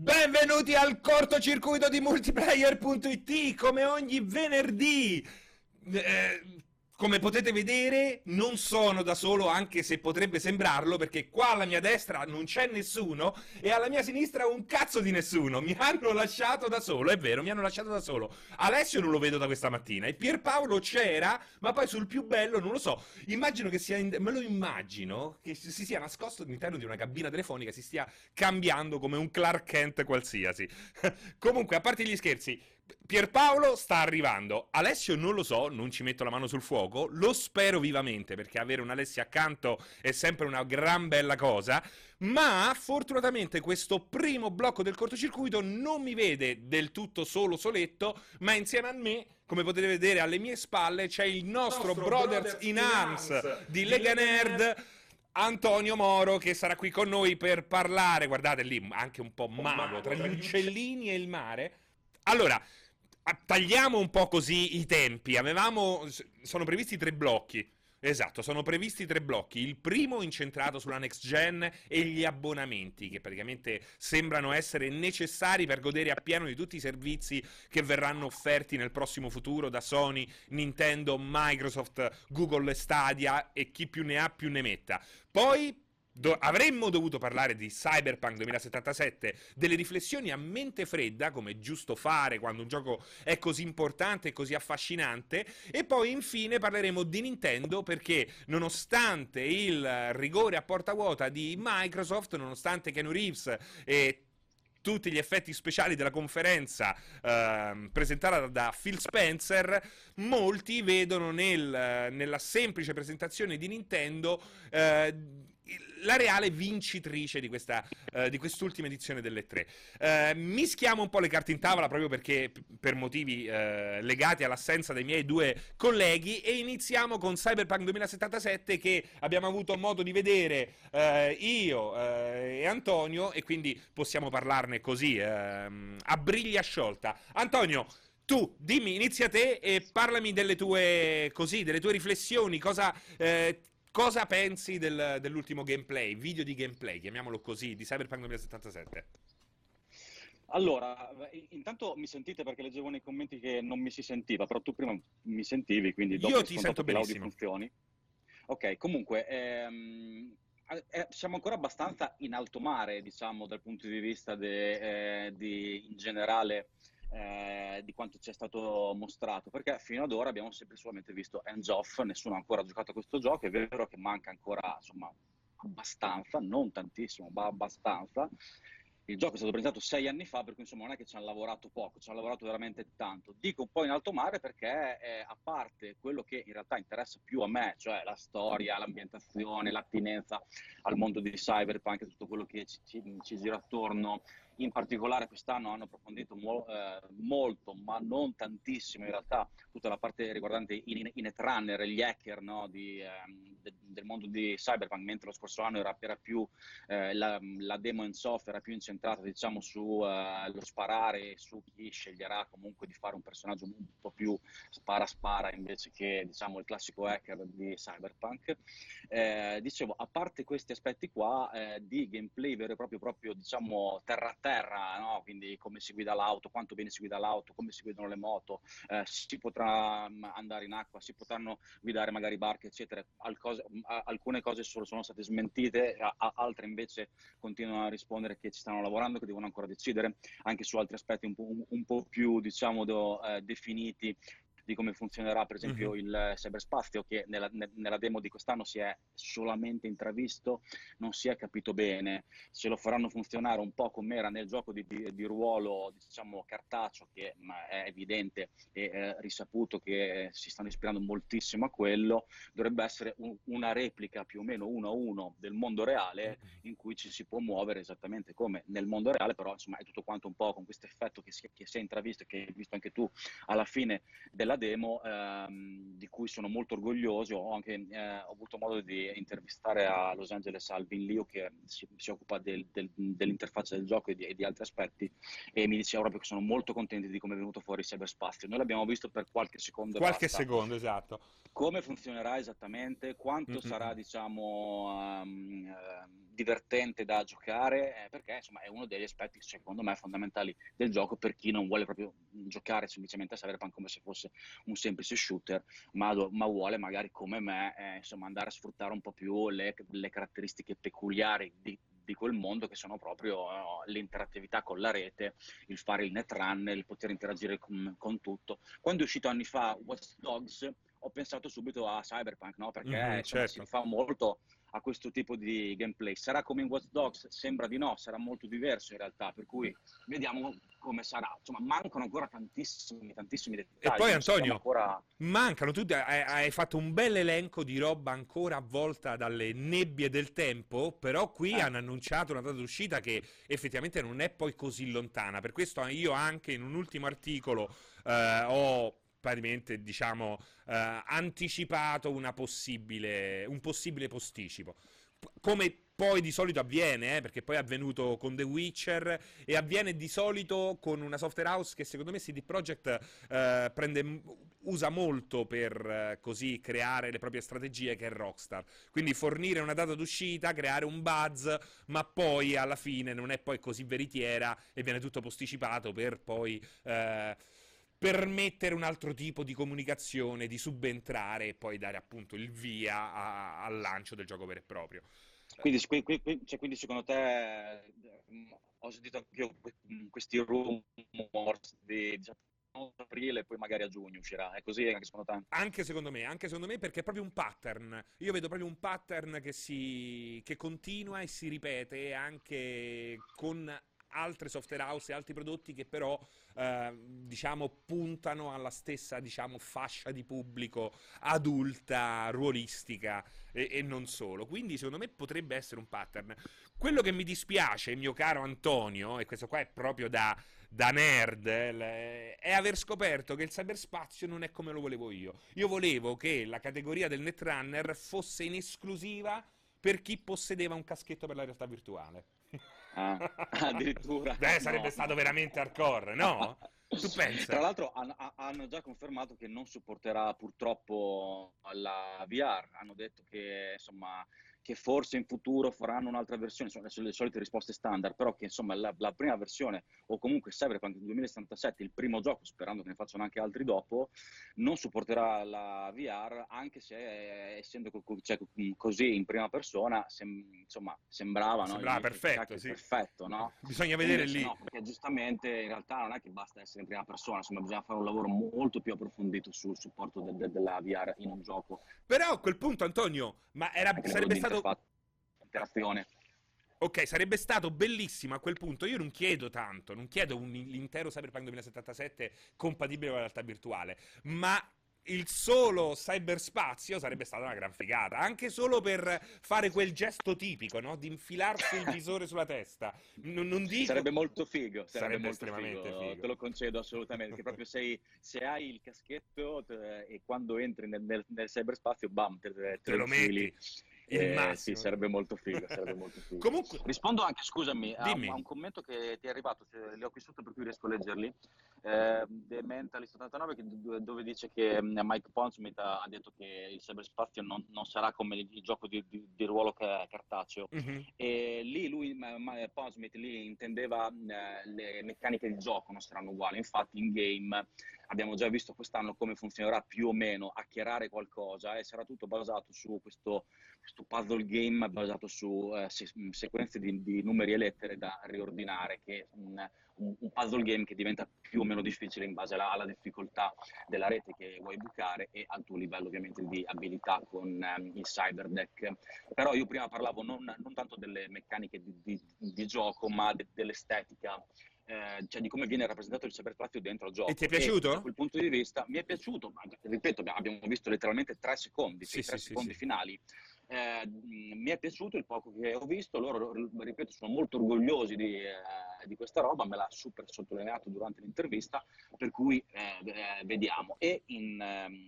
Benvenuti al cortocircuito di multiplayer.it, come ogni venerdì. Come potete vedere non sono da solo, anche se potrebbe sembrarlo, perché qua alla mia destra non c'è nessuno e alla mia sinistra un cazzo di nessuno. Mi hanno lasciato da solo, è vero, mi hanno lasciato da solo. Alessio non lo vedo da questa mattina e Pierpaolo c'era, ma poi sul più bello non lo so. Immagino che sia, me lo immagino, che si sia nascosto all'interno di una cabina telefonica, si stia cambiando come un Clark Kent qualsiasi. Comunque, a parte gli scherzi, Pierpaolo sta arrivando, Alessio non lo so, non ci metto la mano sul fuoco, lo spero vivamente perché avere un Alessio accanto è sempre una gran bella cosa, ma fortunatamente questo primo blocco del cortocircuito non mi vede del tutto soletto, ma insieme a me, come potete vedere alle mie spalle, c'è il nostro Brothers in Arms di Lega Nerd, Antonio Moro, che sarà qui con noi per parlare, guardate lì, anche un po' mago, tra gli uccellini e il mare. Allora, tagliamo un po' così i tempi. Sono previsti tre blocchi. Esatto, sono previsti tre blocchi. Il primo incentrato sulla next gen e gli abbonamenti, che praticamente sembrano essere necessari per godere appieno di tutti i servizi che verranno offerti nel prossimo futuro da Sony, Nintendo, Microsoft, Google Stadia e chi più ne ha più ne metta. Poi avremmo dovuto parlare di Cyberpunk 2077, delle riflessioni a mente fredda, come è giusto fare quando un gioco è così importante e così affascinante, e poi infine parleremo di Nintendo, perché nonostante il rigore a porta vuota di Microsoft, nonostante Keanu Reeves e tutti gli effetti speciali della conferenza presentata da Phil Spencer, molti vedono nella semplice presentazione di Nintendo la reale vincitrice di quest'ultima edizione delle tre. Mischiamo un po' le carte in tavola proprio perché per motivi legati all'assenza dei miei due colleghi, e iniziamo con Cyberpunk 2077, che abbiamo avuto modo di vedere io e Antonio, e quindi possiamo parlarne così a briglia sciolta. Antonio, tu dimmi, inizia te e parlami delle tue riflessioni, cosa pensi dell'ultimo gameplay, video di gameplay, chiamiamolo così, di Cyberpunk 2077? Allora, intanto mi sentite perché leggevo nei commenti che non mi si sentiva, però tu prima mi sentivi, quindi dopo io ti sento benissimo. Funzioni. Ok, comunque, siamo ancora abbastanza in alto mare, diciamo, dal punto di vista in generale di quanto ci è stato mostrato, perché fino ad ora abbiamo sempre solamente visto hands-off, nessuno ha ancora giocato a questo gioco. È vero che manca ancora, insomma, abbastanza, non tantissimo, ma abbastanza. Il gioco è stato presentato 6 anni fa, per cui insomma non è che ci hanno lavorato poco, ci hanno lavorato veramente tanto. Dico un po' in alto mare perché a parte quello che in realtà interessa più a me, cioè la storia, l'ambientazione, l'attinenza al mondo di Cyberpunk, tutto quello che ci gira attorno, in particolare quest'anno hanno approfondito molto, ma non tantissimo in realtà, tutta la parte riguardante i netrunner, gli hacker, no, del mondo di Cyberpunk, mentre lo scorso anno era più la demo in soft era più incentrata, diciamo, sullo sparare, su chi sceglierà comunque di fare un personaggio un po' più spara invece che, diciamo, il classico hacker di Cyberpunk. Dicevo, a parte questi aspetti qua di gameplay vero e proprio, diciamo, terra a terra, no? Quindi come si guida l'auto, quanto bene si guida l'auto, come si guidano le moto, si potrà andare in acqua, si potranno guidare magari barche, eccetera. Alcune cose sono state smentite, altre invece continuano a rispondere che ci stanno lavorando, che devono ancora decidere anche su altri aspetti un po' più, diciamo, definiti, di come funzionerà per esempio il cyberspazio, che nella demo di quest'anno si è solamente intravisto, non si è capito bene se lo faranno funzionare un po' come era nel gioco di ruolo, diciamo, cartaceo, che è evidente e risaputo che si stanno ispirando moltissimo a quello. Dovrebbe essere una replica più o meno 1-1 del mondo reale, in cui ci si può muovere esattamente come nel mondo reale, però insomma è tutto quanto un po' con questo effetto che si è intravisto, che hai visto anche tu alla fine della demo di cui sono molto orgoglioso. Ho avuto modo di intervistare a Los Angeles Alvin Liu, che si occupa dell'interfaccia del gioco e di altri aspetti, e mi diceva proprio che sono molto contenti di come è venuto fuori il cyberspazio. Noi l'abbiamo visto per qualche secondo. Qualche secondo, esatto. Come funzionerà esattamente, quanto sarà diciamo divertente da giocare, perché insomma è uno degli aspetti secondo me fondamentali del gioco per chi non vuole proprio giocare semplicemente a Cyberpunk come se fosse un semplice shooter, ma vuole magari come me insomma andare a sfruttare un po' più le caratteristiche peculiari di quel mondo, che sono proprio l'interattività con la rete, il fare il netrun, il poter interagire con tutto. Quando è uscito anni fa Watch Dogs ho pensato subito a Cyberpunk, no? Perché insomma, certo, si fa molto a questo tipo di gameplay. Sarà come in Watch Dogs? Sembra di no, sarà molto diverso in realtà, per cui vediamo come sarà. Insomma, mancano ancora tantissimi dettagli. E poi Antonio, ancora... mancano, tu hai fatto un bel elenco di roba ancora avvolta dalle nebbie del tempo, però qui hanno annunciato una data d'uscita che effettivamente non è poi così lontana. Per questo io anche in un ultimo articolo ho parimente diciamo anticipato un possibile posticipo, come poi di solito avviene, perché poi è avvenuto con The Witcher e avviene di solito con una software house che secondo me CD Projekt usa molto per così creare le proprie strategie, che è Rockstar. Quindi fornire una data d'uscita, creare un buzz, ma poi alla fine non è poi così veritiera e viene tutto posticipato per poi... permettere un altro tipo di comunicazione, di subentrare e poi dare appunto il via al lancio del gioco vero e proprio. Quindi secondo te, ho sentito anche io questi rumors di aprile e poi magari a giugno uscirà, è così anche secondo te? Anche secondo me, perché è proprio un pattern. Io vedo proprio un pattern che continua e si ripete anche con altre software house e altri prodotti che però diciamo puntano alla stessa diciamo fascia di pubblico adulta, ruolistica e non solo. Quindi secondo me potrebbe essere un pattern. Quello che mi dispiace, mio caro Antonio, e questo qua è proprio da nerd, è aver scoperto che il cyberspazio non è come lo volevo io. Io volevo che la categoria del netrunner fosse in esclusiva per chi possedeva un caschetto per la realtà virtuale. Addirittura sarebbe stato veramente hardcore, no? Tu pensa? Tra l'altro hanno già confermato che non supporterà purtroppo la VR. Hanno detto che insomma che forse in futuro faranno un'altra versione, sono le solite risposte standard, però che insomma la prima versione, o comunque Cyberpunk 2077, il primo gioco, sperando che ne facciano anche altri dopo, non supporterà la VR, anche se essendo così in prima persona sembrava perfetto, sì. Perfetto, no? Bisogna vedere lì. No, perché giustamente in realtà non è che basta essere in prima persona, insomma bisogna fare un lavoro molto più approfondito sul supporto della VR in un gioco. Però a quel punto, Antonio, ma sarebbe stato interazione. Ok, sarebbe stato bellissimo a quel punto. Io non chiedo tanto, non chiedo l'intero Cyberpunk 2077 compatibile con la realtà virtuale, ma il solo cyberspazio sarebbe stata una gran figata, anche solo per fare quel gesto tipico, no? Di infilarsi il visore sulla testa. Non dico... Sarebbe molto figo, sarebbe molto estremamente figo. Te lo concedo assolutamente, che proprio se hai il caschetto e quando entri nel cyberspazio, bam, te lo metti. Sì, sarebbe molto figo. Comunque rispondo anche, scusami, a un commento che ti è arrivato, cioè, li ho qui sotto per cui riesco a leggerli, The Mentalist 89, dove dice che Mike Pondsmith ha detto che il cyberspazio non sarà come il gioco di ruolo cartaceo. E lì Pondsmith lì intendeva le meccaniche di gioco non saranno uguali. Infatti in game abbiamo già visto quest'anno come funzionerà più o meno hackerare qualcosa, e sarà tutto basato su questo puzzle game basato su sequenze di numeri e lettere da riordinare, che è un puzzle game che diventa più o meno difficile in base alla difficoltà della rete che vuoi bucare e al tuo livello ovviamente di abilità con il cyberdeck. Però io prima parlavo non tanto delle meccaniche di gioco, ma dell'estetica, cioè di come viene rappresentato il cyberspazio dentro al gioco. E ti è piaciuto? Da quel punto di vista mi è piaciuto, ma ripeto, abbiamo visto letteralmente 3 secondi, tre secondi finali. Mi è piaciuto il poco che ho visto. Loro, ripeto, sono molto orgogliosi di questa roba, me l'ha super sottolineato durante l'intervista, per cui vediamo. E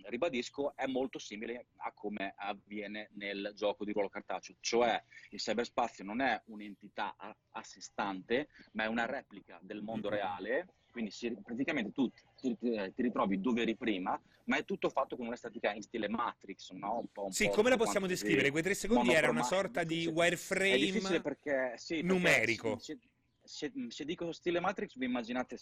ribadisco, è molto simile a come avviene nel gioco di ruolo cartaceo, cioè il cyberspazio non è un'entità a sé stante, ma è una replica del mondo reale, quindi praticamente tu ti ritrovi dove eri prima, ma è tutto fatto con un'estetica in stile Matrix, no? Come la possiamo descrivere? Quei 3 secondi era una sorta di wireframe perché, sì, numerico. Se dico stile Matrix, vi immaginate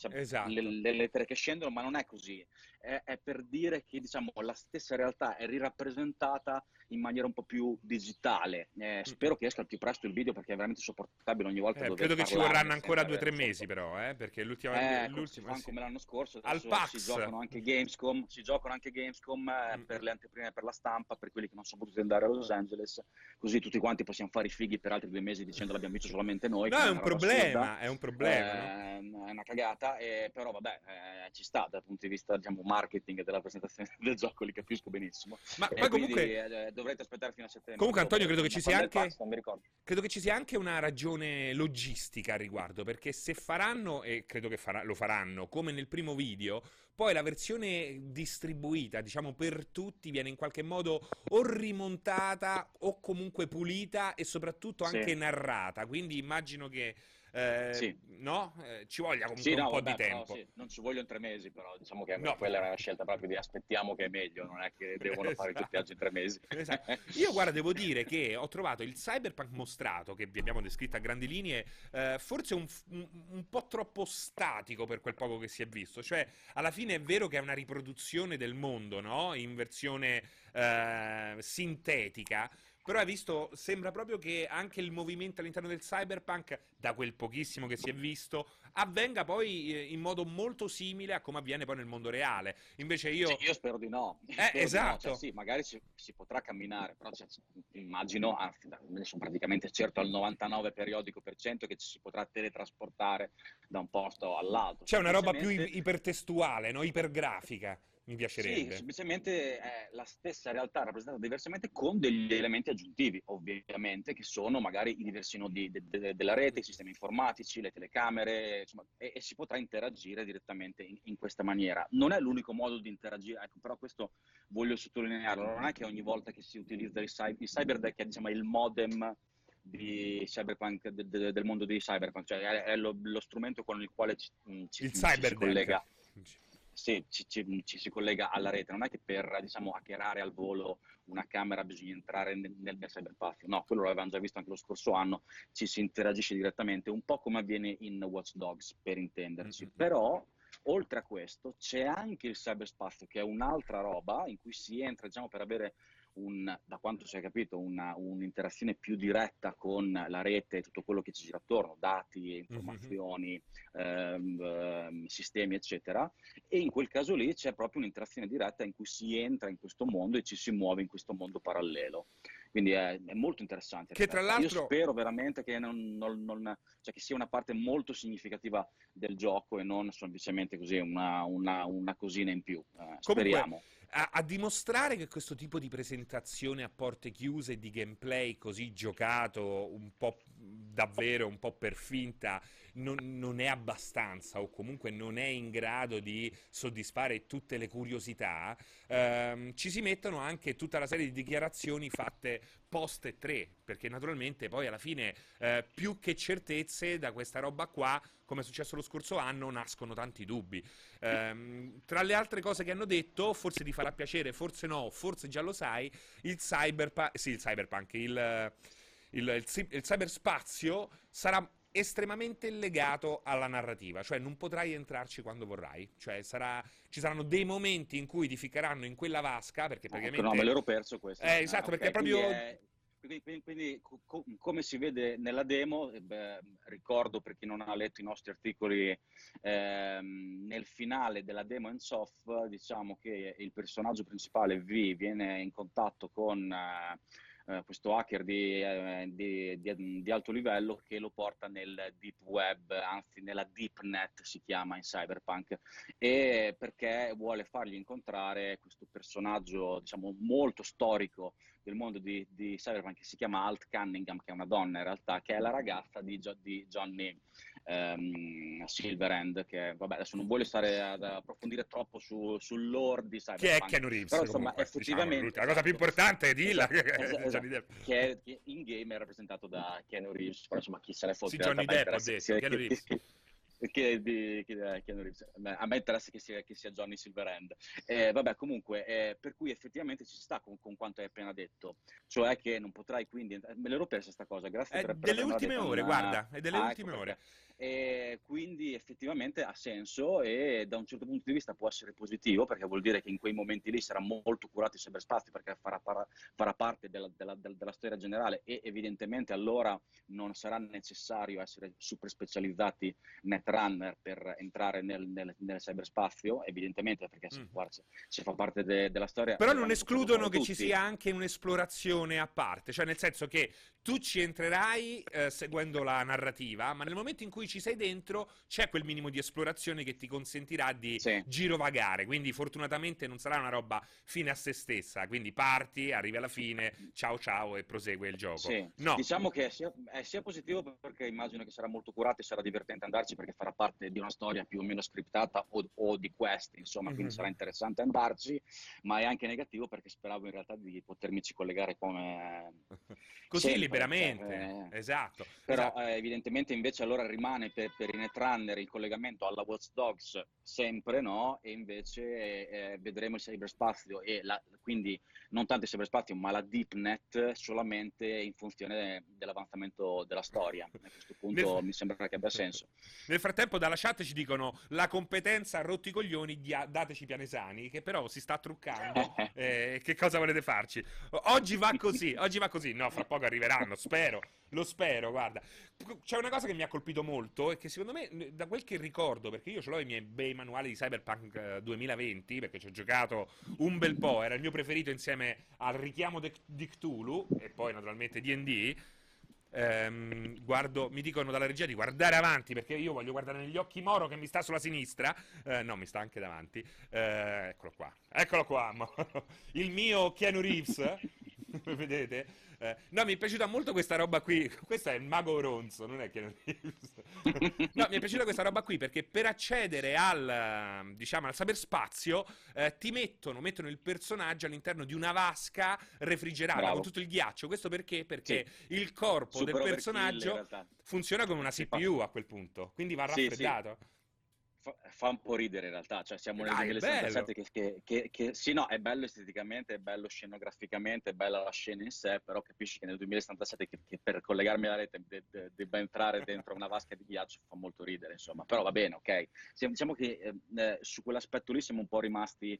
le lettere che scendono, ma non è così. È per dire che, diciamo, la stessa realtà è rirappresentata in maniera un po' più digitale. Spero che esca al più presto il video, perché è veramente insopportabile ogni volta. Credo che ci vorranno ancora 2 o 3 mesi, però, perché l'ultima sì, come l'anno scorso. Al PAX si giocano anche Gamescom per le anteprime, per la stampa, per quelli che non sono potuti andare a Los Angeles. Così tutti quanti possiamo fare i fighi per altri 2 mesi dicendo l'abbiamo visto solamente noi. No, è un problema. È un problema, no? È una cagata, però vabbè, ci sta dal punto di vista, diciamo, marketing della presentazione del gioco, li capisco benissimo. Ma comunque quindi, dovrete aspettare fino a settembre. Comunque Antonio, credo che ci sia anche una ragione logistica al riguardo, perché se faranno, e credo che lo faranno, come nel primo video, poi la versione distribuita, diciamo, per tutti viene in qualche modo o rimontata o comunque pulita e soprattutto anche narrata, quindi immagino che ci voglia comunque un po' di tempo. Però, non ci vogliono 3 mesi, però diciamo che quella era la scelta proprio di aspettiamo che è meglio, non è che devono fare tutti oggi 3 mesi. Esatto. Io guarda, devo dire che ho trovato il Cyberpunk mostrato, che vi abbiamo descritto a grandi linee, forse un po' troppo statico per quel poco che si è visto, cioè alla fine è vero che è una riproduzione del mondo, no? In versione sintetica. Però hai visto, sembra proprio che anche il movimento all'interno del cyberpunk, da quel pochissimo che si è visto, avvenga poi in modo molto simile a come avviene poi nel mondo reale. Invece io spero di no. Spero esatto. Di no. Cioè, sì, magari si potrà camminare, però immagino, anzi, me ne sono praticamente certo al 99% che ci si potrà teletrasportare da un posto all'altro. C'è una roba più ipertestuale, no? Ipergrafica. Mi piacerebbe. Sì, semplicemente è la stessa realtà rappresentata diversamente con degli elementi aggiuntivi, ovviamente, che sono magari i diversi nodi della rete, i sistemi informatici, le telecamere, insomma, e si potrà interagire direttamente in questa maniera. Non è l'unico modo di interagire, ecco, però questo voglio sottolinearlo, non è che ogni volta che si utilizza il Cyberdeck, diciamo, il modem di cyberpunk del mondo di cyberpunk, cioè è lo strumento con il quale ci si collega. Se ci si collega alla rete, non è che per, diciamo, hackerare al volo una camera bisogna entrare nel cyberpazio, no, quello l'avevamo già visto anche lo scorso anno, ci si interagisce direttamente, un po' come avviene in Watch Dogs, per intenderci, però oltre a questo c'è anche il cyberspazio, che è un'altra roba in cui si entra, diciamo, per avere da quanto si è capito un'interazione più diretta con la rete e tutto quello che ci gira attorno, dati, informazioni, sistemi eccetera, e in quel caso lì c'è proprio un'interazione diretta in cui si entra in questo mondo e ci si muove in questo mondo parallelo, quindi è molto interessante, che tra l'altro io spero veramente che cioè che sia una parte molto significativa del gioco e non semplicemente così una cosina in più. Speriamo a dimostrare che questo tipo di presentazione a porte chiuse di gameplay così giocato un po' davvero, un po' per finta, non è abbastanza, o comunque non è in grado di soddisfare tutte le curiosità. Ci si mettono anche tutta la serie di dichiarazioni fatte post E3, perché naturalmente poi alla fine più che certezze da questa roba qua, come è successo lo scorso anno, nascono tanti dubbi. Tra le altre cose che hanno detto, forse ti farà piacere, forse no, forse già lo sai, il cyberspazio sarà estremamente legato alla narrativa, cioè non potrai entrarci quando vorrai, cioè ci saranno dei momenti in cui ti ficcheranno in quella vasca, perché praticamente me l'ero perso questo. Esatto, perché okay, proprio quindi, come si vede nella demo, ricordo per chi non ha letto i nostri articoli, nel finale della demo in soft, diciamo che il personaggio principale viene in contatto con questo hacker di alto livello che lo porta nel deep web, anzi nella deep net si chiama in cyberpunk, e perché vuole fargli incontrare questo personaggio, diciamo, molto storico del mondo di cyberpunk, che si chiama Alt Cunningham, che è una donna in realtà, che è la ragazza di Johnny Silverhand, che vabbè, adesso non voglio stare ad approfondire troppo sul lore di Cyberpunk, che è Keanu Reeves, però insomma comunque, effettivamente diciamo, la cosa più importante è Dilla, esatto, che in game è rappresentato da Keanu Reeves, però insomma chi se ne fosse, sì, Johnny Depp, ho detto Keanu Reeves, a me interessa che sia Johnny Silverhand, vabbè, comunque, per cui effettivamente ci sta con quanto hai appena detto, cioè che non potrai, quindi me l'ero persa sta cosa, grazie per delle ultime ore, guarda, è delle ultime ore, e quindi effettivamente ha senso, e da un certo punto di vista può essere positivo, perché vuol dire che in quei momenti lì sarà molto curato il cyberspazio, perché farà parte della storia generale, e evidentemente allora non sarà necessario essere super specializzati netrunner per entrare nel cyberspazio, evidentemente, perché se fa parte della storia. Però non escludono che ci sia anche un'esplorazione a parte, cioè nel senso che tu ci entrerai seguendo la narrativa, ma nel momento in cui ci sei dentro c'è quel minimo di esplorazione che ti consentirà di girovagare, quindi fortunatamente non sarà una roba fine a se stessa, quindi parti, arrivi alla fine, ciao ciao, e prosegue il gioco. Sì. No. Diciamo che sia positivo, perché immagino che sarà molto curato e sarà divertente andarci, perché farà parte di una storia più o meno scriptata o di quest, insomma, quindi sarà interessante andarci, ma è anche negativo perché speravo in realtà di potermici collegare come così sempre, liberamente, esatto. Però esatto. Evidentemente invece allora rimane per i netrunner il collegamento alla Watch Dogs, sempre, no? E invece vedremo il cyberspazio, e quindi non tanto il cyberspazio ma la deep net solamente in funzione dell'avanzamento della storia. A questo punto mi sembra che abbia senso. Nel frattempo dalla chat ci dicono: la competenza rotti coglioni, dateci Pianesani, che però si sta truccando. Che cosa volete farci? Oggi va così, no, fra poco arriveranno, lo spero, guarda. C'è una cosa che mi ha colpito molto e che secondo me, da quel che ricordo, perché io ce l'ho i miei bei manuali di Cyberpunk 2020, perché ci ho giocato un bel po', era il mio preferito insieme al richiamo di Cthulhu e poi naturalmente D&D. Guardo, mi dicono dalla regia di guardare avanti perché io voglio guardare negli occhi Moro che mi sta sulla sinistra, no, mi sta anche davanti, eccolo qua Moro. Il mio Keanu Reeves. Vedete? No, mi è piaciuta molto questa roba qui. Questa è il mago Ronzo, non è Keanu Reeves. No, mi è piaciuta questa roba qui perché per accedere al cyberspazio ti mettono il personaggio all'interno di una vasca refrigerata. Bravo. Con tutto il ghiaccio. Questo perché il corpo del personaggio funziona come una CPU a quel punto, quindi va raffreddato. Sì. Fa un po' ridere in realtà, cioè siamo nel 2077 che sì, no, è bello esteticamente, è bello scenograficamente, è bella la scena in sé, però capisci che nel 2077 che per collegarmi alla rete debba entrare dentro una vasca di ghiaccio fa molto ridere, insomma, però va bene, ok. Diciamo che su quell'aspetto lì siamo un po' rimasti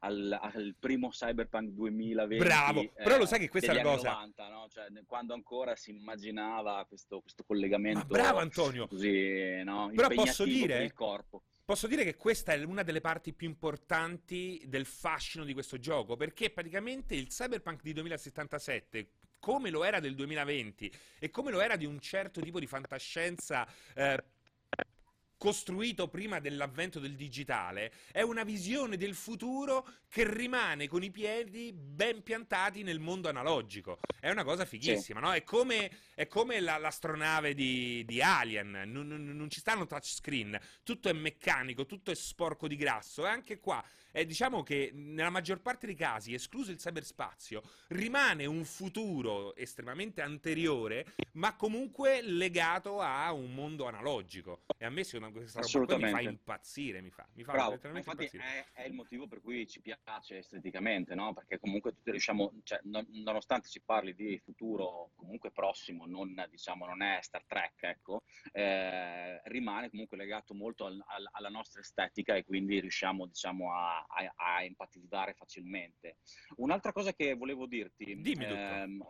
al primo Cyberpunk 2020. Bravo, però lo sai che questa è la cosa. 90, no? Cioè, quando ancora si immaginava questo collegamento. Ma bravo Antonio. Così, no? Però posso dire per il corpo. Posso dire che questa è una delle parti più importanti del fascino di questo gioco, perché praticamente il Cyberpunk di 2077, come lo era del 2020 e come lo era di un certo tipo di fantascienza costruito prima dell'avvento del digitale, è una visione del futuro che rimane con i piedi ben piantati nel mondo analogico. È una cosa fighissima, no? È come l'astronave di Alien, non ci stanno touchscreen, tutto è meccanico, tutto è sporco di grasso, e anche qua è, diciamo che nella maggior parte dei casi, escluso il cyberspazio, rimane un futuro estremamente anteriore, ma comunque legato a un mondo analogico. E a me questa roba mi fa impazzire, bravo, letteralmente impazzire. È il motivo per cui ci piace esteticamente, no? Perché comunque tutti riusciamo, cioè, nonostante si parli di futuro comunque prossimo, non è Star Trek, ecco, rimane comunque legato molto alla nostra estetica, e quindi riusciamo, diciamo, a empatizzare facilmente. Un'altra cosa che volevo dirti,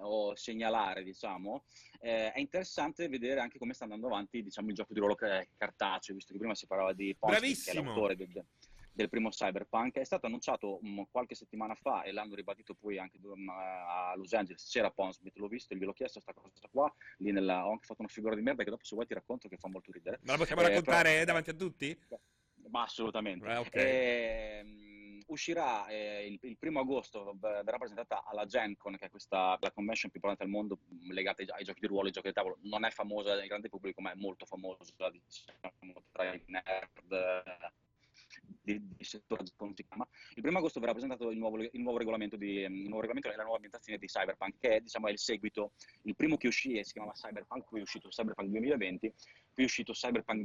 o segnalare, diciamo, è interessante vedere anche come sta andando avanti, diciamo, il gioco di ruolo cartaceo, visto che prima si parlava di Pondsmith, che è l'autore del primo Cyberpunk. È stato annunciato qualche settimana fa, e l'hanno ribadito poi anche a Los Angeles. C'era Pondsmith, l'ho visto, gliel'ho chiesto sta cosa qua, lì ho anche fatto una figura di merda che dopo, se vuoi, ti racconto, che fa molto ridere. Ma la possiamo raccontare davanti a tutti? Ma assolutamente. Okay. uscirà il primo agosto, verrà presentata alla Gen Con, che è questa, la convention più importante al mondo legata ai giochi di ruolo e ai giochi di tavolo. Non è famosa nel grande pubblico, ma è molto famosa, diciamo, tra i nerd di settore. Il primo agosto verrà presentato il nuovo regolamento e la nuova ambientazione di Cyberpunk, che è, diciamo, è il seguito. Il primo che uscì si chiamava Cyberpunk, poi è uscito Cyberpunk 2020, poi è uscito Cyberpunk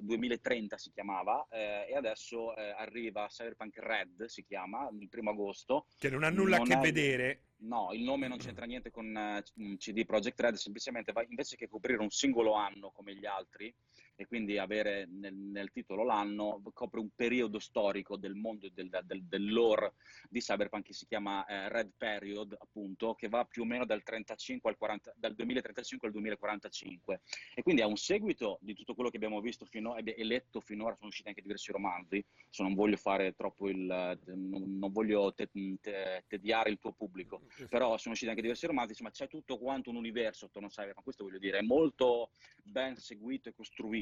2030 si chiamava, e adesso arriva Cyberpunk Red, si chiama, il primo agosto, che non ha nulla a che vedere. No, il nome non c'entra niente con CD Projekt Red, semplicemente invece che coprire un singolo anno come gli altri e quindi avere nel titolo l'anno, copre un periodo storico del mondo del lore di Cyberpunk, che si chiama Red Period, appunto, che va più o meno dal 2035 al 2045, e quindi è un seguito di tutto quello che abbiamo visto e letto finora. Sono usciti anche diversi romanzi, so, non voglio fare troppo non voglio tediare il tuo pubblico, però sono usciti anche diversi romanzi, insomma c'è tutto quanto un universo attorno a Cyberpunk. Questo voglio dire, è molto ben seguito e costruito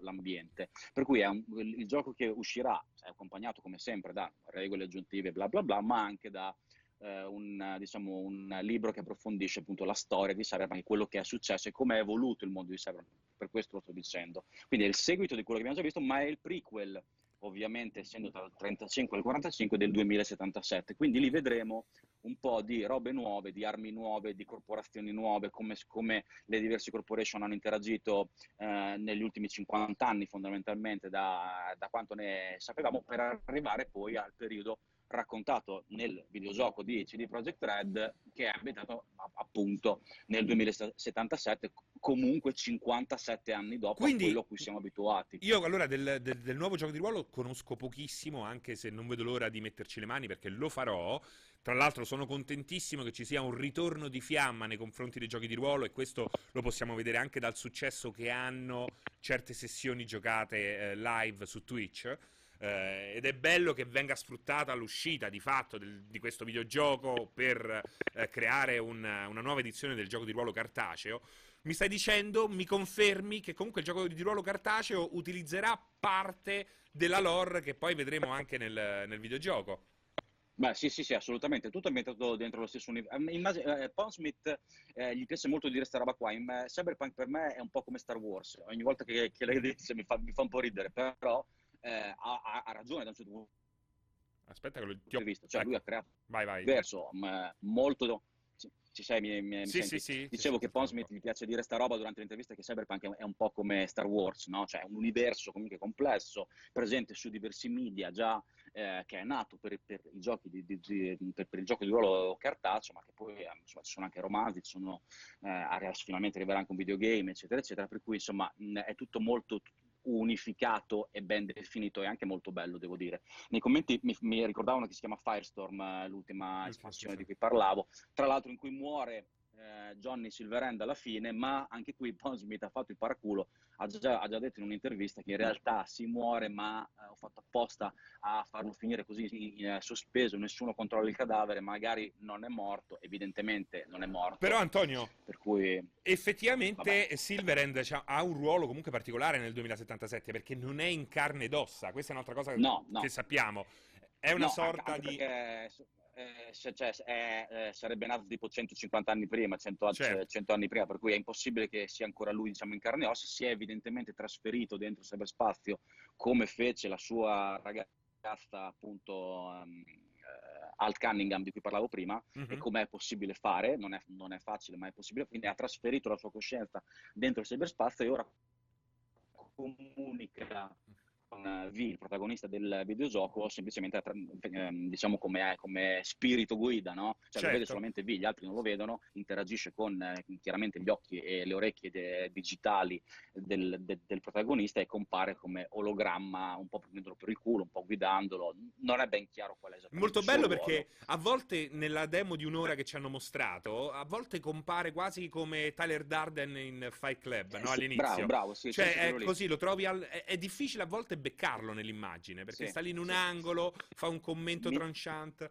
l'ambiente, per cui è il gioco che uscirà è accompagnato come sempre da regole aggiuntive bla bla bla, ma anche da un libro che approfondisce appunto la storia di Cyberpunk, quello che è successo e come è evoluto il mondo di Cyberpunk. Per questo lo sto dicendo, quindi è il seguito di quello che abbiamo già visto, ma è il prequel, ovviamente essendo dal 35 al 45 del 2077, quindi lì vedremo un po' di robe nuove, di armi nuove, di corporazioni nuove, come le diverse corporation hanno interagito negli ultimi 50 anni fondamentalmente, da quanto ne sapevamo, per arrivare poi al periodo raccontato nel videogioco di CD Projekt Red, che è ambientato appunto nel 2077, comunque 57 anni dopo. Quindi, a quello a cui siamo abituati. Io allora del nuovo gioco di ruolo conosco pochissimo, anche se non vedo l'ora di metterci le mani, perché lo farò. Tra l'altro sono contentissimo che ci sia un ritorno di fiamma nei confronti dei giochi di ruolo, e questo lo possiamo vedere anche dal successo che hanno certe sessioni giocate live su Twitch. Ed è bello che venga sfruttata l'uscita di fatto di questo videogioco per creare una nuova edizione del gioco di ruolo cartaceo. Mi stai dicendo, mi confermi che comunque il gioco di ruolo cartaceo utilizzerà parte della lore che poi vedremo anche nel videogioco? Beh, sì, assolutamente, tutto è ambientato dentro lo stesso universo. Pondsmith gli piace molto dire sta roba qua. Cyberpunk per me è un po' come Star Wars, ogni volta che lei dice mi fa un po' ridere, però ha ragione da un certo punto. Aspetta che ti ho visto, cioè lui ha creato vai. Verso molto. Ci sei? Mi senti? Dicevo che Pondsmith gli piace dire sta roba durante l'intervista, che Cyberpunk è un po' come Star Wars, no? Cioè un universo comunque complesso, presente su diversi media già, che è nato per il gioco di ruolo cartaceo, ma che poi insomma, ci sono anche romanzi, ci sono finalmente arriverà anche un videogame, eccetera eccetera, per cui insomma è tutto molto unificato e ben definito, e anche molto bello, devo dire. Nei commenti mi ricordavano che si chiama Firestorm, l'ultima espansione di cui parlavo, tra l'altro in cui muore Johnny Silverhand alla fine, ma anche qui Pondsmith ha fatto il paraculo, ha già detto in un'intervista che in realtà si muore, ma ho fatto apposta a farlo finire così in sospeso, nessuno controlla il cadavere, magari non è morto, evidentemente non è morto. Però Antonio, per cui effettivamente Silverhand ha un ruolo comunque particolare nel 2077, perché non è in carne ed ossa, questa è un'altra cosa che sappiamo, è una sorta di... sarebbe nato tipo 150 anni prima, 100 anni prima, per cui è impossibile che sia ancora lui, diciamo, in carne e ossa. Si è evidentemente trasferito dentro il cyberspazio, come fece la sua ragazza, appunto, Alt Cunningham, di cui parlavo prima, e com'è possibile fare, non è facile, ma è possibile. Quindi ha trasferito la sua coscienza dentro il cyberspazio e ora comunica con V, il protagonista del videogioco, semplicemente diciamo come spirito guida, no? Cioè lo vede solamente V, gli altri non lo vedono, interagisce con chiaramente gli occhi e le orecchie digitali del protagonista, e compare come ologramma, un po' prendendolo per il culo, un po' guidandolo. Non è ben chiaro qual è esattamente. Molto bello, perché a volte nella demo di un'ora che ci hanno mostrato, a volte compare quasi come Tyler Durden in Fight Club, no? All'inizio. Bravo, sì. Cioè è così, lo trovi è difficile a volte beccarlo nell'immagine, perché sta lì in un angolo, fa un commento tranchant.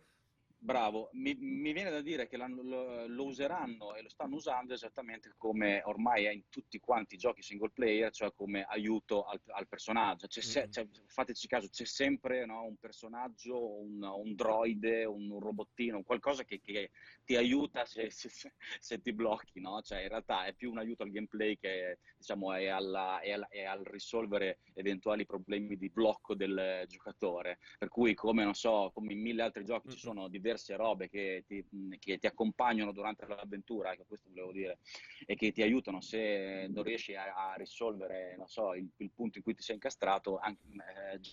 Bravo, mi viene da dire che lo useranno e lo stanno usando esattamente come ormai è in tutti quanti i giochi single player, cioè come aiuto al personaggio. Fateci caso, c'è sempre, no, un personaggio, un droide, un robottino, qualcosa che ti aiuta se ti blocchi, no? Cioè, in realtà è più un aiuto al gameplay che, diciamo, è al risolvere eventuali problemi di blocco del giocatore. Per cui, come, non so, come in mille altri giochi ci sono diverse robe che ti accompagnano durante l'avventura, che questo volevo dire, e che ti aiutano se non riesci a risolvere, non so, il punto in cui ti sei incastrato. Anche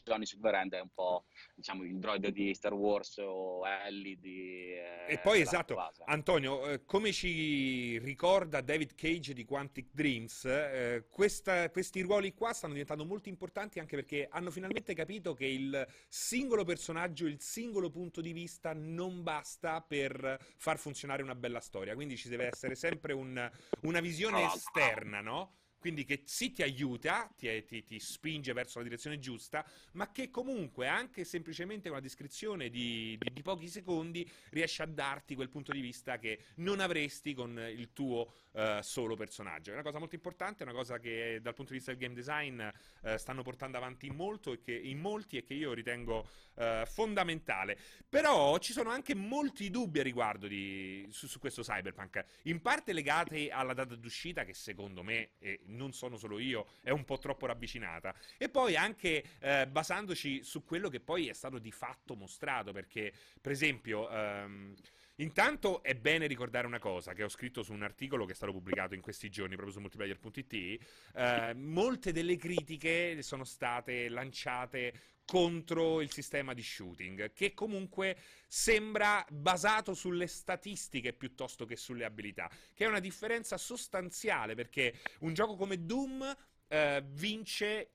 Johnny Silverhand è un po', diciamo, il droide di Star Wars o Ellie di e poi, esatto, base. Antonio, come ci ricorda David Cage di Quantic Dreams, questi ruoli qua stanno diventando molto importanti, anche perché hanno finalmente capito che il singolo personaggio, il singolo punto di vista non basta per far funzionare una bella storia, quindi ci deve essere sempre una visione esterna, no? Quindi che sì, ti aiuta, ti spinge verso la direzione giusta, ma che comunque anche semplicemente una descrizione di pochi secondi riesce a darti quel punto di vista che non avresti con il tuo solo personaggio. È una cosa molto importante, è una cosa che dal punto di vista del game design stanno portando avanti molto e che, in molti, e che io ritengo fondamentale. Però ci sono anche molti dubbi a riguardo su questo Cyberpunk, in parte legati alla data d'uscita, che secondo me, è non sono solo io, è un po' troppo ravvicinata, e poi anche basandoci su quello che poi è stato di fatto mostrato, perché per esempio intanto è bene ricordare una cosa che ho scritto su un articolo che è stato pubblicato in questi giorni proprio su multiplayer.it. Molte delle critiche sono state lanciate contro il sistema di shooting, che comunque sembra basato sulle statistiche piuttosto che sulle abilità, che è una differenza sostanziale, perché un gioco come Doom vinci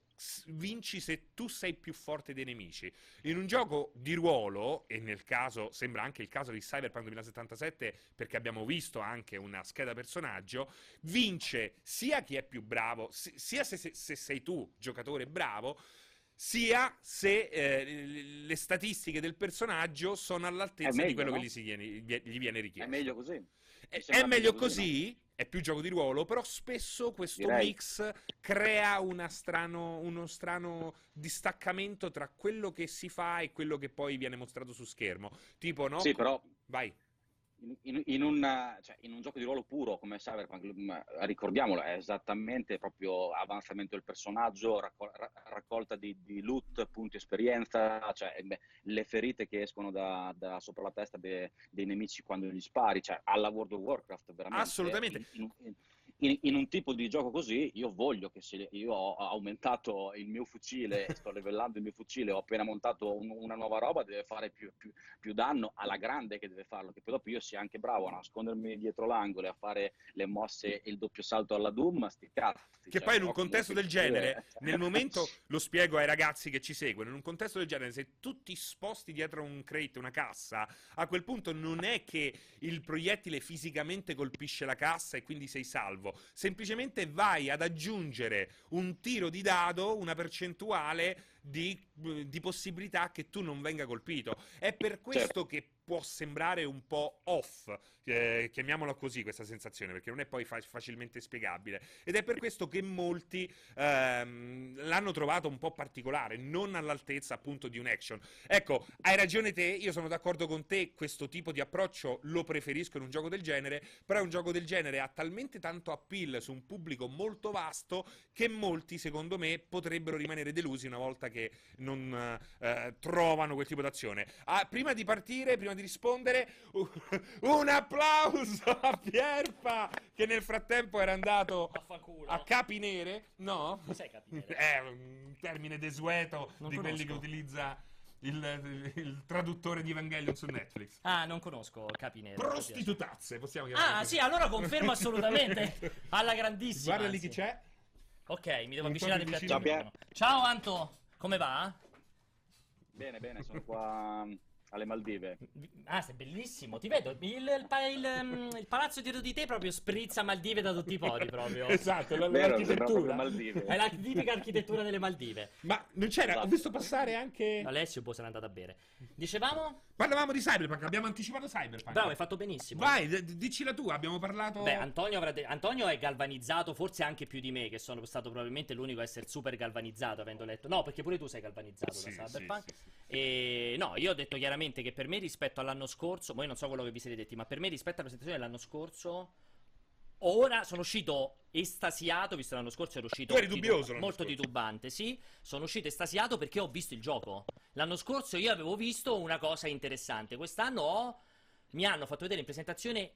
se tu sei più forte dei nemici. In un gioco di ruolo, e nel caso sembra anche il caso di Cyberpunk 2077, perché abbiamo visto anche una scheda personaggio, vince sia chi è più bravo, sia se sei tu giocatore bravo, sia se le statistiche del personaggio sono all'altezza di quello, no? Che gli viene richiesto. È meglio così. È meglio così, no? È più gioco di ruolo, però spesso questo mix crea uno strano distaccamento tra quello che si fa e quello che poi viene mostrato su schermo. Tipo, no? Sì, però... Vai. In un gioco di ruolo puro come Cyberpunk, ricordiamolo, è esattamente proprio avanzamento del personaggio, raccolta di loot, punti esperienza, cioè le ferite che escono da sopra la testa dei nemici quando gli spari, cioè alla World of Warcraft, veramente. Assolutamente. In un tipo di gioco così, io voglio che se io ho aumentato il mio fucile, sto livellando il mio fucile, ho appena montato una nuova roba, deve fare più danno alla grande, che deve farlo, che poi dopo io sia anche bravo a nascondermi dietro l'angolo e a fare le mosse e il doppio salto alla Doom, sti cazzi. Che poi in un contesto del genere, nel momento, lo spiego ai ragazzi che ci seguono, in un contesto del genere, se tu ti sposti dietro un crate, una cassa, a quel punto non è che il proiettile fisicamente colpisce la cassa e quindi sei salvo. Semplicemente vai ad aggiungere un tiro di dado, una percentuale di possibilità che tu non venga colpito. È per questo che può sembrare un po' off, chiamiamolo così, questa sensazione, perché non è poi facilmente spiegabile, ed è per questo che molti l'hanno trovato un po' particolare, non all'altezza appunto di un action. Ecco, hai ragione te, io sono d'accordo con te, questo tipo di approccio lo preferisco in un gioco del genere, però un gioco del genere ha talmente tanto appeal su un pubblico molto vasto che molti, secondo me, potrebbero rimanere delusi una volta che non trovano quel tipo d'azione. Prima di partire, prima di rispondere, un applauso a Pierpa, che nel frattempo era andato a capinere. No? Cos'è capinere? È un termine desueto di quelli che utilizza il traduttore di Evangelion su Netflix. Ah, non conosco capinere. Prostitutazze, possiamo chiamarlo. Ah, sì, allora confermo assolutamente. Alla grandissima. Guarda lì chi c'è. Ok, mi devo avvicinare più a te. Ciao Anto, come va? Bene, sono qua alle Maldive. Ah, sei bellissimo, ti vedo. Il palazzo dietro di te proprio sprizza Maldive da tutti i pori, proprio. Esatto, l'architettura. È la tipica architettura delle Maldive. Ma non c'era, esatto. Ho visto passare anche... Alessio poi se n'è andato a bere. Dicevamo? Parlavamo di Cyberpunk, abbiamo anticipato Cyberpunk. Bravo, hai fatto benissimo. Vai, dici la tua, abbiamo parlato... Beh, Antonio è galvanizzato, forse anche più di me, che sono stato probabilmente l'unico a essere super galvanizzato, avendo letto... No, perché pure tu sei galvanizzato da Cyberpunk. Sì. E no, io ho detto chiaramente che per me rispetto all'anno scorso, ma io non so quello che vi siete detti, ma per me rispetto alla presentazione dell'anno scorso, ora sono uscito estasiato, visto l'anno scorso ero uscito molto titubante, sì, sono uscito estasiato perché ho visto il gioco. L'anno scorso io avevo visto una cosa interessante, quest'anno mi hanno fatto vedere in presentazione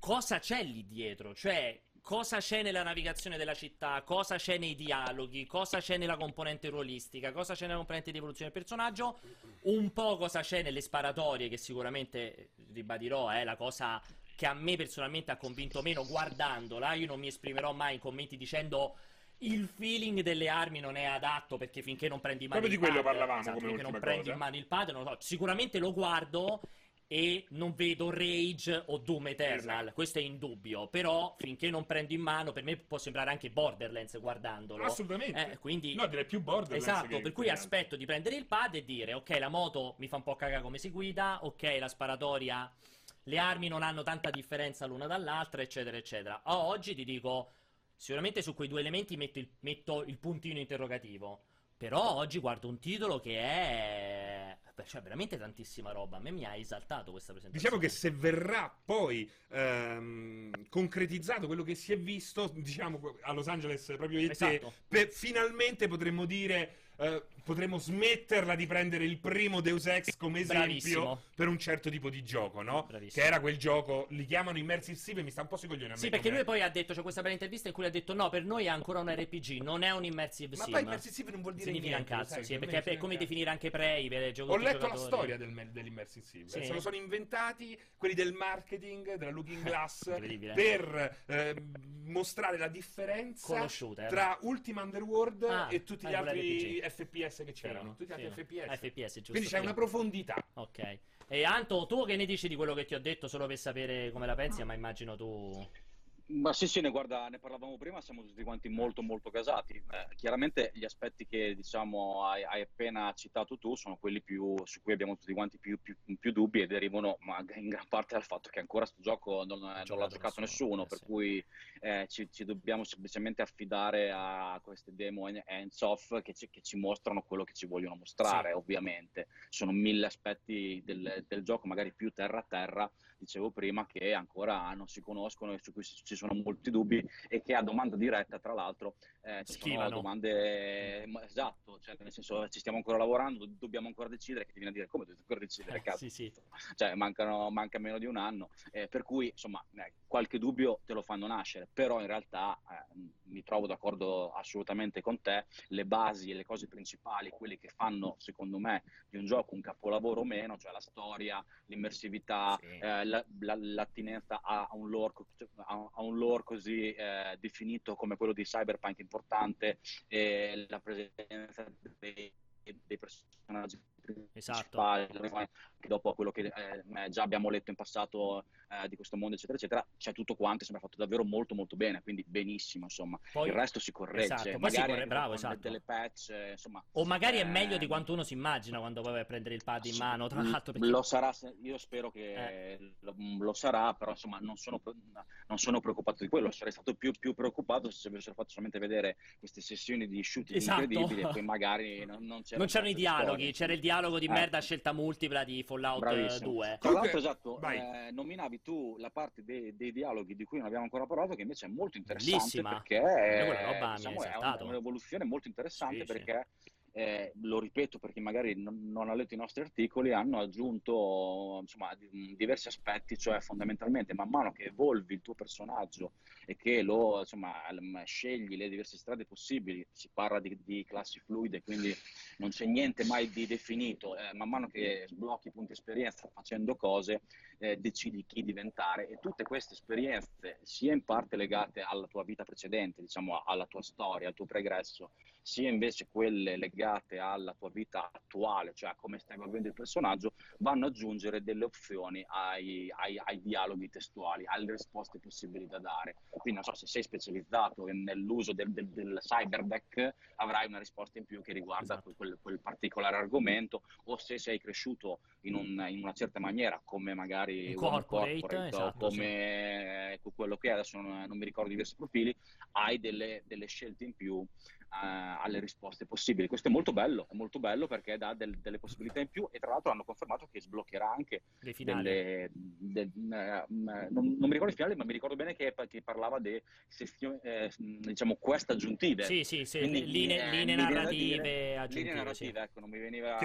cosa c'è lì dietro, cioè cosa c'è nella navigazione della città, cosa c'è nei dialoghi, cosa c'è nella componente ruolistica, cosa c'è nella componente di evoluzione del personaggio, un po' cosa c'è nelle sparatorie, che sicuramente, ribadirò, è la cosa che a me personalmente ha convinto meno guardandola. Io non mi esprimerò mai in commenti dicendo il feeling delle armi non è adatto, perché finché non prendi in mano il padel, non lo so. Sicuramente lo guardo e non vedo Rage o Doom Eternal, esatto. Questo è indubbio, però finché non prendo in mano, per me può sembrare anche Borderlands guardandolo. Assolutamente, quindi... no, direi più Borderlands. Esatto, per cui aspetto di prendere il pad e dire ok, la moto mi fa un po' cagare come si guida, ok, la sparatoria, le armi non hanno tanta differenza l'una dall'altra, eccetera eccetera. A oggi ti dico, sicuramente su quei due elementi metto il puntino interrogativo. Però oggi guardo un titolo che è... cioè, veramente tantissima roba. A me mi ha esaltato questa presentazione. Diciamo che se verrà poi concretizzato quello che si è visto, diciamo, a Los Angeles proprio ieri, esatto. Finalmente potremmo dire, potremmo smetterla di prendere il primo Deus Ex come esempio. Bravissimo. Per un certo tipo di gioco, no? Bravissimo. Che era quel gioco, li chiamano Immersive Sim, mi sta un po' sui coglioni a me. Sì, perché lui poi ha detto, c'è questa bella intervista in cui ha detto no, per noi è ancora un RPG, non è un Immersive Sim. Ma poi Immersive Sim non vuol dire significa niente, un cazzo, sì, perché è come definire anche Prey, ho letto giocatori. La storia dell'Immersive Sim, sì. Se lo sono inventati quelli del marketing, della Looking Glass, per mostrare la differenza tra Ultima Underworld e tutti gli altri FPS che c'erano, tutti gli altri FPS, giusto, quindi c'è una profondità. Ok, e Anto, tu che ne dici di quello che ti ho detto, solo per sapere come la pensi, ma immagino tu... Ma sì, guarda, ne parlavamo prima, siamo tutti quanti molto molto gasati. Chiaramente gli aspetti che, diciamo, hai appena citato tu sono quelli su cui abbiamo tutti quanti più dubbi, e derivano in gran parte dal fatto che ancora sto gioco non l'ha giocato nessuno, per cui ci dobbiamo semplicemente affidare a queste demo hands-off che ci mostrano quello che ci vogliono mostrare, sì. Ovviamente sono mille aspetti del gioco, magari più terra a terra, dicevo prima, che ancora non si conoscono e su cui ci sono molti dubbi, e che a domanda diretta, tra l'altro, sono domande, esatto, cioè, nel senso, ci stiamo ancora lavorando, dobbiamo ancora decidere, che ti viene a dire come dovete ancora decidere, cazzo. Sì. Cioè, manca meno di un anno, per cui insomma qualche dubbio te lo fanno nascere, però in realtà mi trovo d'accordo assolutamente con te, le basi e le cose principali, quelle che fanno secondo me di un gioco un capolavoro o meno, cioè la storia, l'immersività, sì. L'attinenza a un lore così definito come quello di Cyberpunk importante, la presenza dei personaggi principali, che dopo quello che già abbiamo letto in passato di questo mondo, eccetera eccetera, c'è tutto quanto, sembra fatto davvero molto molto bene, quindi benissimo, insomma. Poi, il resto si corregge, esatto, magari bravo, esatto. Delle patch, insomma, o magari è meglio di quanto uno si immagina quando va a prendere il pad in mano, tra l'altro, perché... lo sarà, io spero che lo sarà, però insomma non sono preoccupato di quello, sarei stato più preoccupato se avessero fatto solamente vedere queste sessioni di shooting, esatto. Incredibili, e poi magari non c'erano i dialoghi, c'era il dialogo di merda a scelta multipla di Fallout, bravissimo. 2. Tra l'altro, esatto, nominavi tu la parte dei dialoghi di cui non abbiamo ancora parlato, che invece è molto interessante. Bellissima. Perché diciamo, è un'evoluzione molto interessante, sì, perché... sì. Lo ripeto per chi magari non ha letto i nostri articoli, hanno aggiunto insomma diversi aspetti, cioè fondamentalmente man mano che evolvi il tuo personaggio e che lo insomma scegli le diverse strade possibili, si parla di classi fluide, quindi non c'è niente mai di definito, man mano che sblocchi punti esperienza facendo cose, decidi chi diventare, e tutte queste esperienze, sia in parte legate alla tua vita precedente, diciamo alla tua storia, al tuo pregresso, sia invece quelle legate alla tua vita attuale, cioè a come stai vivendo il personaggio, vanno ad aggiungere delle opzioni ai dialoghi testuali, alle risposte possibili da dare. Quindi non so, se sei specializzato nell'uso del cyberdeck, avrai una risposta in più che riguarda quel particolare argomento, o se sei cresciuto in una certa maniera, come magari corporate, esatto, come sì, quello che è, adesso non mi ricordo diversi profili, hai delle scelte in più alle risposte possibili. Questo è molto bello perché dà delle possibilità in più, e tra l'altro hanno confermato che sbloccherà anche dei finali. Non mi ricordo i finali, ma mi ricordo bene che parlava di diciamo quest aggiuntive. Sì, quindi, linee narrative aggiuntive. Linee narrative, sì. Ecco, non mi veniva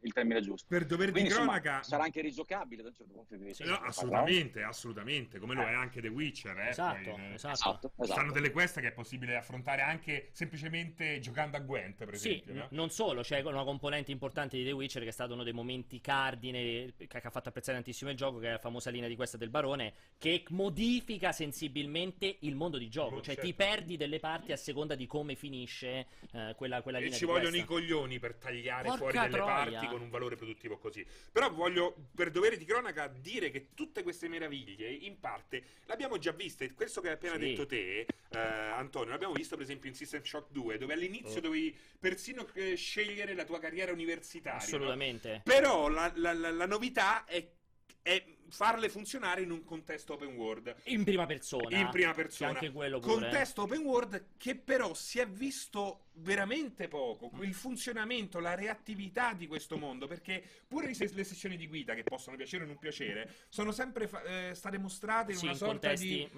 il termine giusto. Per dovere di cronaca sarà anche rigiocabile da un certo punto di vista. No, assolutamente, come lo è anche The Witcher. Esatto. Stanno delle quest che è possibile affrontare anche semplicemente giocando a Gwent, per esempio. Sì, no? Non solo, c'è una componente importante di The Witcher che è stato uno dei momenti cardine che ha fatto apprezzare tantissimo il gioco, che è la famosa linea di questa del barone, che modifica sensibilmente il mondo di gioco, certo. Ti perdi delle parti a seconda di come finisce quella linea. E ci vogliono i coglioni per tagliare fuori delle parti con un valore produttivo così. Però voglio, per dovere di cronaca, dire che tutte queste meraviglie in parte l'abbiamo già viste. Questo che hai appena detto te, Antonio, l'abbiamo visto per esempio in System Shock 2, dove all'inizio dovevi persino scegliere la tua carriera universitaria. Assolutamente. No? Però la novità è farle funzionare in un contesto open world, in prima persona, anche quello pure. Contesto open world che però si è visto veramente poco, il funzionamento, la reattività di questo mondo, perché pure le sessioni di guida, che possono piacere o non piacere, sono sempre state mostrate in una sorta di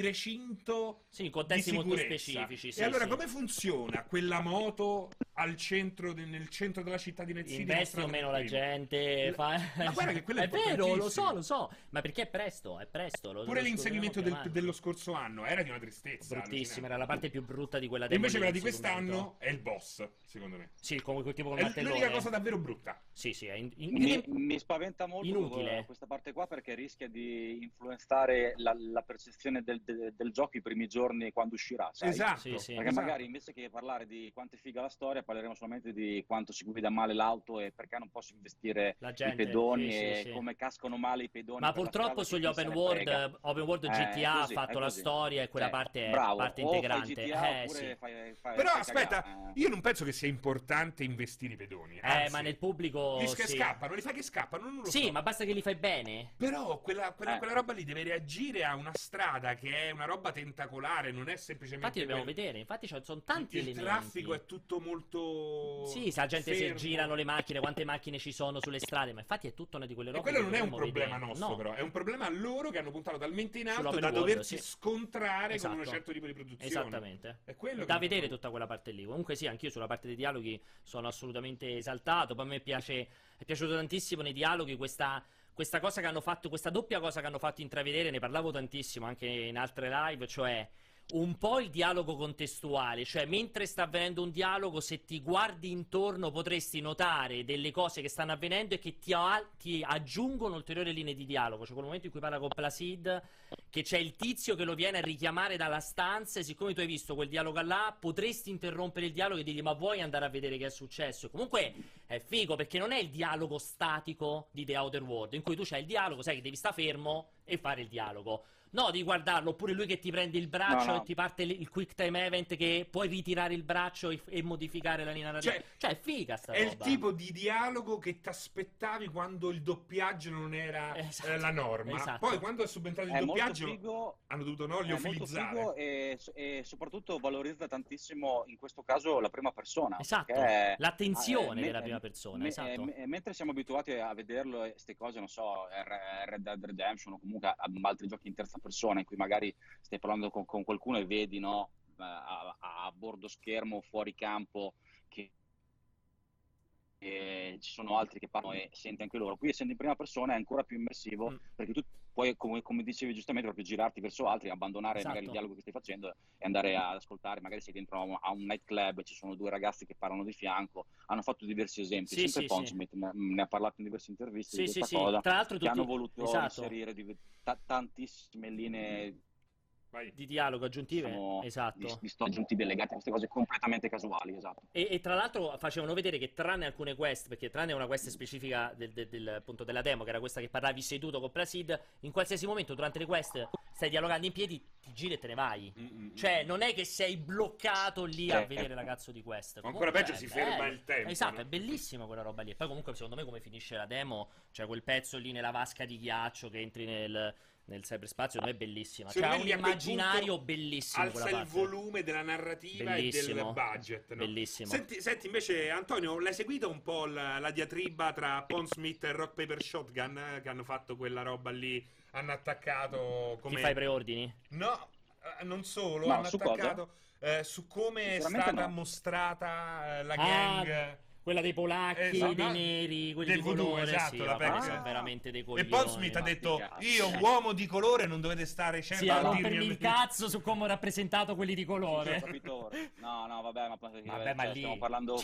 recinto, in contesti di molto specifici. E allora come funziona quella moto nel centro della città di Nezzini? Investi o meno la gente ma guarda che quello è vero, lo so, ma perché è presto. Pure l'insegnamento dello scorso anno era di una tristezza bruttissima, era la parte più brutta di quella demo. Invece quella di quest'anno è il boss, secondo me. Sì, come quel tipo con è l'unica cosa davvero brutta. Sì, è mi spaventa molto inutile questa parte qua, perché rischia di influenzare la percezione del gioco i primi giorni quando uscirà, sai? Esatto. Perché magari invece che parlare di quanto è figa la storia, parleremo solamente di quanto si guida male l'auto e perché non posso investire la gente, i pedoni e come cascano male i pedoni. Ma purtroppo sugli open world GTA ha fatto la storia, e quella parte è parte integrante. GTA, fai però aspetta, io non penso che sia importante investire i pedoni. Anzi, ma nel pubblico li fai che scappano, non lo so. Ma basta che li fai bene. Però quella roba lì deve reagire a una strada che è una roba tentacolare, non è semplicemente. Infatti dobbiamo vedere, infatti sono tanti elementi. Il traffico è tutto molto la gente fermo. Si girano le macchine, quante macchine ci sono sulle strade, ma infatti è tutta una di quelle robe. E quello non è un problema nostro, però è un problema loro, che hanno puntato talmente in alto da doversi scontrare con un certo tipo di produzione. Esattamente. È quello da vedere tutta quella parte lì. Comunque anch'io sulla parte dei dialoghi sono assolutamente esaltato. Poi a me è piaciuto tantissimo nei dialoghi questa cosa che hanno fatto, questa doppia cosa che hanno fatto intravedere, ne parlavo tantissimo anche in altre live, cioè un po' il dialogo contestuale, cioè mentre sta avvenendo un dialogo, se ti guardi intorno potresti notare delle cose che stanno avvenendo e che ti aggiungono ulteriori linee di dialogo. Cioè quel momento in cui parla con Placid, che c'è il tizio che lo viene a richiamare dalla stanza, e siccome tu hai visto quel dialogo là, potresti interrompere il dialogo e dirgli: ma vuoi andare a vedere che è successo? E comunque è figo, perché non è il dialogo statico di The Outer World, in cui tu c'hai il dialogo, sai che devi stare fermo e fare il dialogo. No, devi guardarlo, oppure lui che ti prende il braccio e ti parte il quick time event, che puoi ritirare il braccio e modificare la linea narrativa. Cioè è figa sta roba. È il tipo di dialogo che ti aspettavi quando il doppiaggio non era la norma. Esatto. Poi quando è subentrato il doppiaggio hanno dovuto liofilizzare. È molto figo e soprattutto valorizza tantissimo in questo caso la prima persona. Esatto, l'attenzione della prima persona. Mentre siamo abituati a vederlo, queste cose, non so, Red Dead Redemption o comunque altri giochi in terza persona, in cui magari stai parlando con qualcuno e vedi a bordo schermo, fuori campo, che ci sono altri che parlano e senti anche loro. Qui, essendo in prima persona, è ancora più immersivo, perché tu puoi, come dicevi giustamente, proprio girarti verso altri, abbandonare magari il dialogo che stai facendo e andare ad ascoltare. Magari sei dentro a un nightclub, ci sono due ragazzi che parlano di fianco. Hanno fatto diversi esempi, sempre Pondsmith ne ha parlato in diverse interviste di questa cosa. Tra l'altro, che hanno voluto inserire tantissime linee di dialogo aggiuntive, diciamo, esatto, di aggiuntive legate a queste cose completamente casuali, esatto. E tra l'altro facevano vedere che tranne alcune quest, perché tranne una quest specifica appunto della demo, che era questa che parlavi seduto con Placid, in qualsiasi momento durante le quest stai dialogando in piedi, ti giri e te ne vai, cioè non è che sei bloccato lì a vedere la cazzo di quest. Ma ancora peggio, si ferma il tempo, esatto, no? È bellissimo quella roba lì. E poi comunque secondo me come finisce la demo, cioè quel pezzo lì nella vasca di ghiaccio che entri nel cyberspazio, non è bellissima, cioè un immaginario bellissimo, alza il volume della narrativa bellissimo, e del budget, no? Bellissimo. Senti invece Antonio, l'hai seguita un po' la diatriba tra Pondsmith e Rock Paper Shotgun, che hanno fatto quella roba lì, hanno attaccato come... Ti fai preordini? No, non solo, no, hanno attaccato su come è stata mostrata la gang... Quella dei polacchi, dei neri, quelli del di colore, esatto, sì, la presa veramente dei coglioni. E Pondsmith ha detto, io uomo di colore, non dovete stare certo a rompermi il cazzo su come ho rappresentato quelli di colore. No, vabbè, ma lì... stiamo parlando,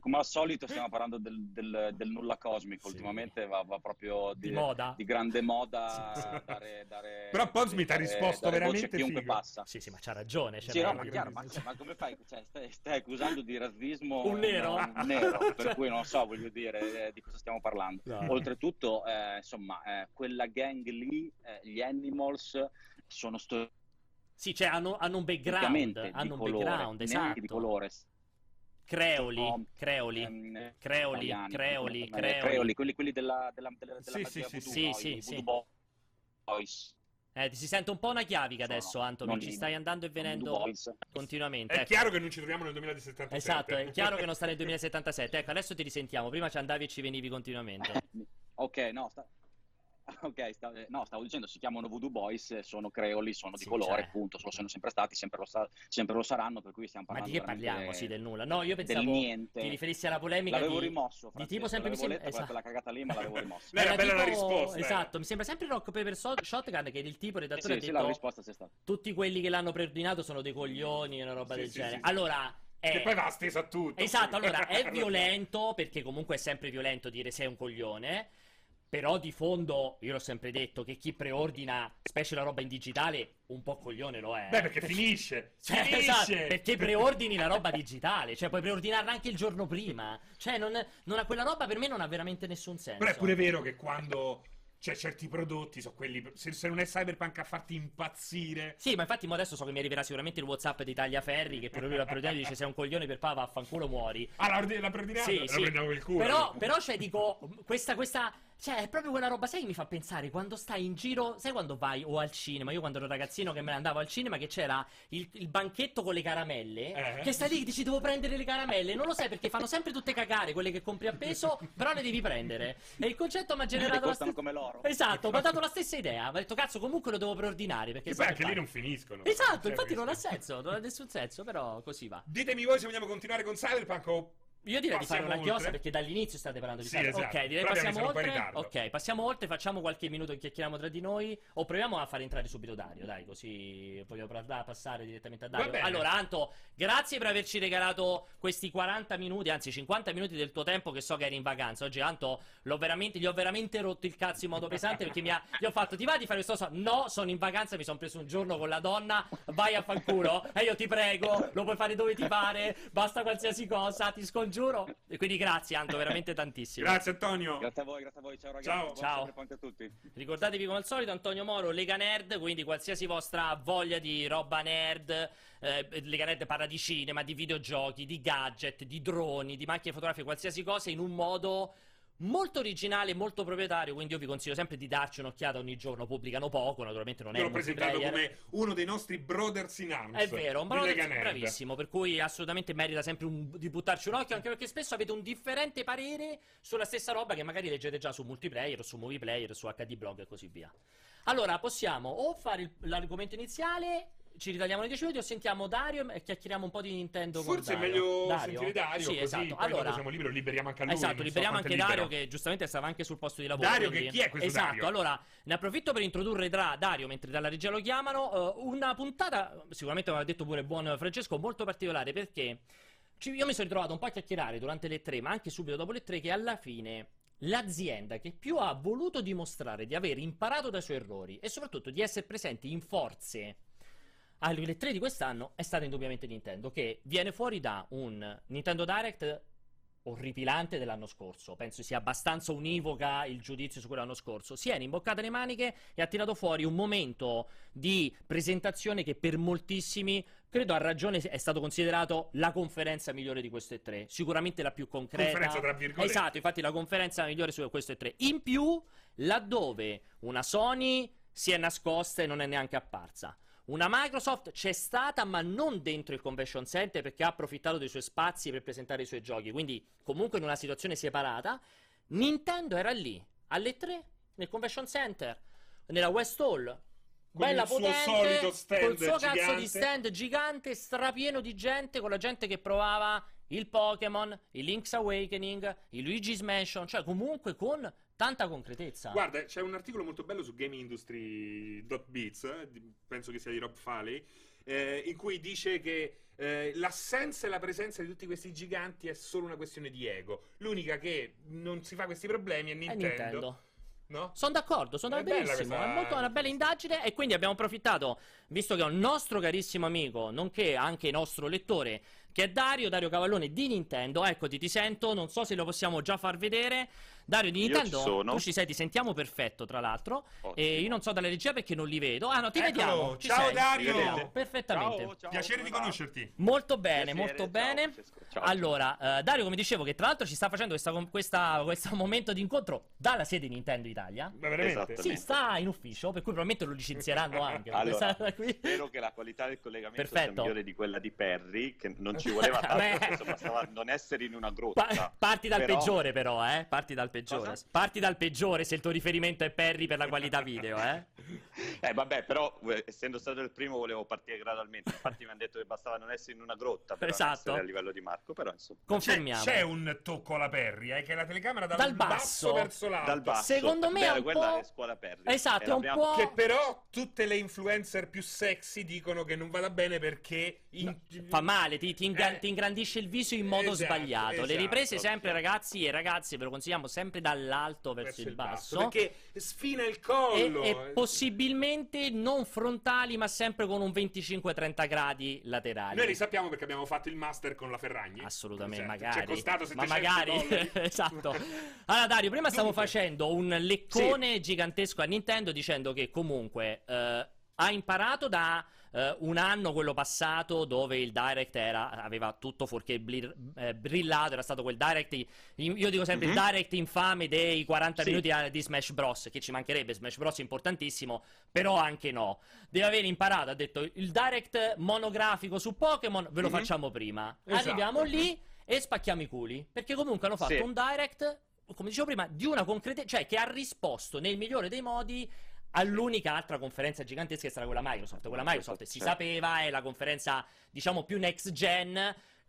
come al solito, stiamo parlando del nulla cosmico, ultimamente va proprio di moda, di grande moda. Però Pondsmith ha risposto veramente figo. Sì, ma c'ha ragione. Ma come fai? Stai accusando di razzismo un nero? Per cui non so, voglio dire, di cosa stiamo parlando. No. Oltretutto, insomma, quella gang lì, gli Animals, sono sì, cioè hanno un background, esatto, di colore. Creoli, quelli della magia voodoo boys. Ti si sente un po' una chiavica adesso, Antonio, ci stai andando e venendo continuamente. È chiaro che non ci troviamo nel 2077. Esatto, è chiaro che non sta nel 2077. Ecco, adesso ti risentiamo, prima ci andavi e ci venivi continuamente. Stavo dicendo, si chiamano Voodoo Boys, sono creoli, sono di colore, appunto, sono sempre stati, sempre lo saranno, per cui stiamo parlando. Ma di che parliamo? Sì, del nulla. No, io pensavo ti riferissi alla polemica. L'avevo rimosso, Francesco, di tipo sempre mi sembra quella cagata lì, ma l'avevo rimosso. Era bella la risposta. Esatto, mi sembra sempre Rock Paper Shotgun, che il tipo redattore ha detto, tutti quelli che l'hanno preordinato sono dei coglioni e una roba del genere. Allora, che poi va stesa a tutto. Esatto, allora è violento, perché comunque è sempre violento dire sei un coglione. Però di fondo, io l'ho sempre detto, che chi preordina, specie la roba in digitale, un po' coglione lo è. Beh, perché finisce, esatto, perché preordini la roba digitale, cioè puoi preordinarla anche il giorno prima. Cioè non ha quella roba, per me non ha veramente nessun senso. Però è pure vero che quando... cioè certi prodotti, so quelli, se non è Cyberpunk a farti impazzire. Sì, ma infatti adesso so che mi arriverà sicuramente il WhatsApp di Tagliaferri, che per lui la preordinata dice sei un coglione per pava, vaffanculo, muori. Ah, la preordinata? Sì. Prendiamo il culo. Però cioè dico, questa cioè è proprio quella roba, sai che mi fa pensare quando stai in giro, sai quando vai o al cinema, io quando ero ragazzino che me ne andavo al cinema, che c'era il banchetto con le caramelle, che stai lì e dici devo prendere le caramelle, non lo sai perché fanno sempre tutte cagare quelle che compri a peso, però le devi prendere. E il concetto mi ha generato come loro. Esatto, mi ha dato la stessa idea. Mi ha detto cazzo, comunque lo devo preordinare, perché poi anche lì non finiscono. Esatto, cioè, infatti non ha senso, non ha nessun senso, però così va. Ditemi voi se vogliamo continuare con Cyberpunk o... Io direi di fare una chiosa, perché dall'inizio state parlando di Cyberpunk. Esatto. Ok, direi passiamo oltre. Ok, passiamo oltre, facciamo qualche minuto che chiacchieriamo tra di noi, o proviamo a far entrare subito Dario, dai, così voglio passare direttamente a Dario. Allora, Anto, grazie per averci regalato questi 40 minuti, anzi 50 minuti del tuo tempo, che so che eri in vacanza. Oggi Anto gli ho veramente rotto il cazzo in modo pesante, perché gli ho fatto ti va di fare questo? No, sono in vacanza, mi sono preso un giorno con la donna, vai a fanculo, e io ti prego, lo puoi fare dove ti pare, basta qualsiasi cosa, ti scongiuro. Giuro. E quindi grazie Anto, veramente tantissimo. Grazie Antonio. Grazie a voi, ciao ragazzi. Ciao a tutti. Ricordatevi come al solito Antonio Moro, Lega Nerd, quindi qualsiasi vostra voglia di roba nerd, Lega Nerd parla di cinema, di videogiochi, di gadget, di droni, di macchine fotografiche, qualsiasi cosa in un modo molto originale, molto proprietario, quindi io vi consiglio sempre di darci un'occhiata ogni giorno, pubblicano poco, naturalmente non è... Io l'ho presentato come uno dei nostri brothers in arms. È vero, un brothers bravissimo, per cui assolutamente merita sempre di buttarci un occhio, anche perché spesso avete un differente parere sulla stessa roba che magari leggete già su Multiplayer, o su Movie Player, su HD Blog e così via. Allora, possiamo o fare l'argomento iniziale... Ci ritagliamo nei 10 minuti o sentiamo Dario e chiacchieriamo un po' di Nintendo con Dario. Forse è meglio sentire Dario, sì, così esatto. Allora, siamo liberi, liberiamo anche a lui. Esatto, liberiamo anche Dario, che giustamente stava anche sul posto di lavoro. Dario, quindi... che chi è questo esatto, Dario? Esatto, allora ne approfitto per introdurre Dario, mentre dalla regia lo chiamano, una puntata, sicuramente aveva detto pure buon Francesco, molto particolare, perché io mi sono ritrovato un po' a chiacchierare durante le 3, ma anche subito dopo le 3, che alla fine... L'azienda che più ha voluto dimostrare di aver imparato dai suoi errori e soprattutto di essere presente in forze alle 3 di quest'anno è stata indubbiamente Nintendo, che viene fuori da un Nintendo Direct orripilante dell'anno scorso. Penso sia abbastanza univoca il giudizio su quello dell'anno scorso. Si è rimboccata le maniche e ha tirato fuori un momento di presentazione che per moltissimi, credo a ragione, è stato considerato la conferenza migliore di queste tre, sicuramente la più concreta, conferenza tra virgolette. Esatto, infatti la conferenza migliore su queste tre. In più, laddove una Sony si è nascosta e non è neanche apparsa, una Microsoft c'è stata ma non dentro il convention center, perché ha approfittato dei suoi spazi per presentare i suoi giochi, quindi comunque in una situazione separata. Nintendo era lì alle 3 nel convention center, nella West Hall, con bella potente, col suo cazzo di stand gigante strapieno di gente, con la gente che provava il Pokémon, il Link's Awakening, il Luigi's Mansion, cioè comunque con tanta concretezza. Guarda, c'è un articolo molto bello su GameIndustry.biz, penso che sia di Rob Faley, in cui dice che l'assenza e la presenza di tutti questi giganti è solo una questione di ego. L'unica che non si fa questi problemi è Nintendo. No? Sono d'accordo, sono benissimo, è molto una bella indagine, e quindi abbiamo approfittato, visto che è un nostro carissimo amico, nonché anche nostro lettore, che è Dario Cavallone di Nintendo. Eccoti, ti sento, non so se lo possiamo già far vedere. Dario di Nintendo, tu ci sei, ti sentiamo perfetto tra l'altro. E io non so dalla regia perché non li vedo. Ah no, ti vediamo. Ciao Dario, perfettamente. Ciao, piacere di conoscerti. Molto bene, molto bene. Ciao. Allora, Dario, come dicevo, che tra l'altro ci sta facendo questo momento di incontro dalla sede di Nintendo Italia. Ma veramente? Sì, sta in ufficio, per cui probabilmente lo licenzieranno anche. Allora, spero che la qualità del collegamento sia migliore di quella di Perry, che non ci voleva tanto, insomma, stava non essere in una grotta. Parti dal peggiore però, parti dal peggiore. Cosa? Parti dal peggiore se il tuo riferimento è Perry per la qualità video, vabbè, però essendo stato il primo volevo partire gradualmente. Infatti mi hanno detto che bastava non essere in una grotta per essere a livello di Marco, però insomma. Confermiamo. C'è un tocco alla Perry, che la telecamera dal basso verso l'alto. Dal basso. Secondo me è un po' scuola Perry. Esatto, è un po'... che però tutte le influencer più sexy dicono che non vada bene perché fa male, ti ingrandisce il viso in modo sbagliato. Le riprese sempre, ragazzi e ragazze, ve lo consigliamo sempre dall'alto verso il basso, perché sfina il collo e possibilmente non frontali, ma sempre con un 25-30 gradi laterali. Noi li sappiamo perché abbiamo fatto il master con la Ferragni. Assolutamente, magari ci è costato 700 dollari. Esatto. Allora Dario, prima stavo facendo un leccone gigantesco a Nintendo, dicendo che comunque ha imparato da un anno, quello passato, dove il Direct aveva tutto fuorché brillato. Era stato quel Direct, io dico sempre il Direct infame dei 40 minuti di Smash Bros, che ci mancherebbe, Smash Bros è importantissimo, però anche no, deve aver imparato. Ha detto il Direct monografico su Pokémon ve lo facciamo prima, arriviamo lì e spacchiamo i culi, perché comunque hanno fatto un Direct, come dicevo prima, di una concretezza, cioè che ha risposto nel migliore dei modi all'unica altra conferenza gigantesca, che sarà quella Microsoft. Quella Microsoft si sapeva, è la conferenza diciamo più next gen,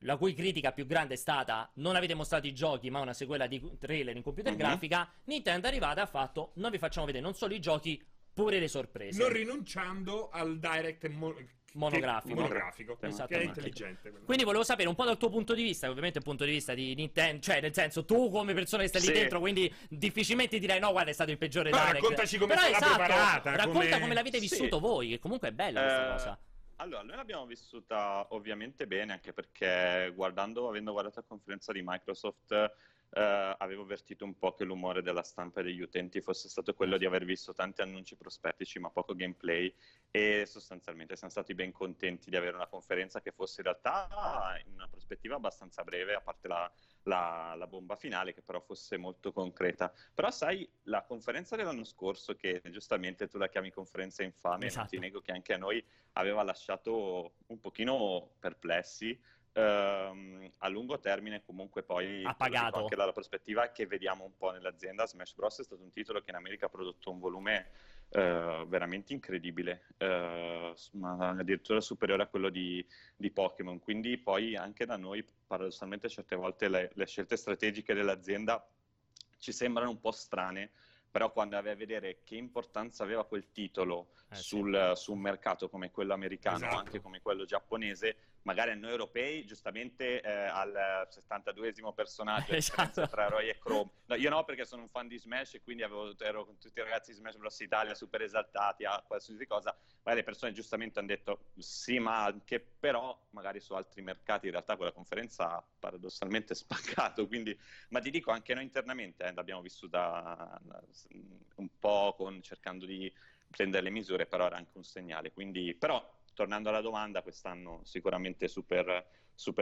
la cui critica più grande è stata non avete mostrato i giochi ma una sequela di trailer in computer grafica. Nintendo è arrivata e ha fatto noi vi facciamo vedere non solo i giochi, pure le sorprese, non rinunciando al Direct monografico, esatto, che è intelligente. Quindi volevo sapere un po' dal tuo punto di vista, ovviamente il punto di vista di Nintendo, cioè nel senso tu come persona che stai lì dentro, quindi difficilmente direi no guarda è stato il peggiore Direct. Raccontaci come l'ha preparata, racconta come l'avete vissuto voi, che comunque è bella questa cosa. Allora, noi l'abbiamo vissuta ovviamente bene, anche perché avendo guardato la conferenza di Microsoft avevo avvertito un po' che l'umore della stampa e degli utenti fosse stato quello di aver visto tanti annunci prospettici ma poco gameplay, e sostanzialmente siamo stati ben contenti di avere una conferenza che fosse in realtà in una prospettiva abbastanza breve, a parte la bomba finale, che però fosse molto concreta. Però sai, la conferenza dell'anno scorso, che giustamente tu la chiami conferenza infame, non ti nego che anche a noi aveva lasciato un pochino perplessi, a lungo termine comunque poi ha pagato anche dalla prospettiva che vediamo un po' nell'azienda. Smash Bros è stato un titolo che in America ha prodotto un volume veramente incredibile, addirittura superiore a quello di Pokémon, quindi poi anche da noi paradossalmente certe volte le scelte strategiche dell'azienda ci sembrano un po' strane, però quando vai a vedere che importanza aveva quel titolo su un mercato come quello americano, anche come quello giapponese, magari a noi europei, giustamente al 72esimo personaggio, esatto, tra Roy e Chrome. No, io no, perché sono un fan di Smash e quindi ero con tutti i ragazzi di Smash Bros Italia super esaltati a qualsiasi cosa, magari le persone giustamente hanno detto sì, ma anche però magari su altri mercati in realtà quella conferenza ha paradossalmente spaccato, quindi, ma ti dico anche noi internamente l'abbiamo vissuta un po' cercando di prendere le misure, però era anche un segnale, quindi, però tornando alla domanda, quest'anno sicuramente super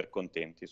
contenti,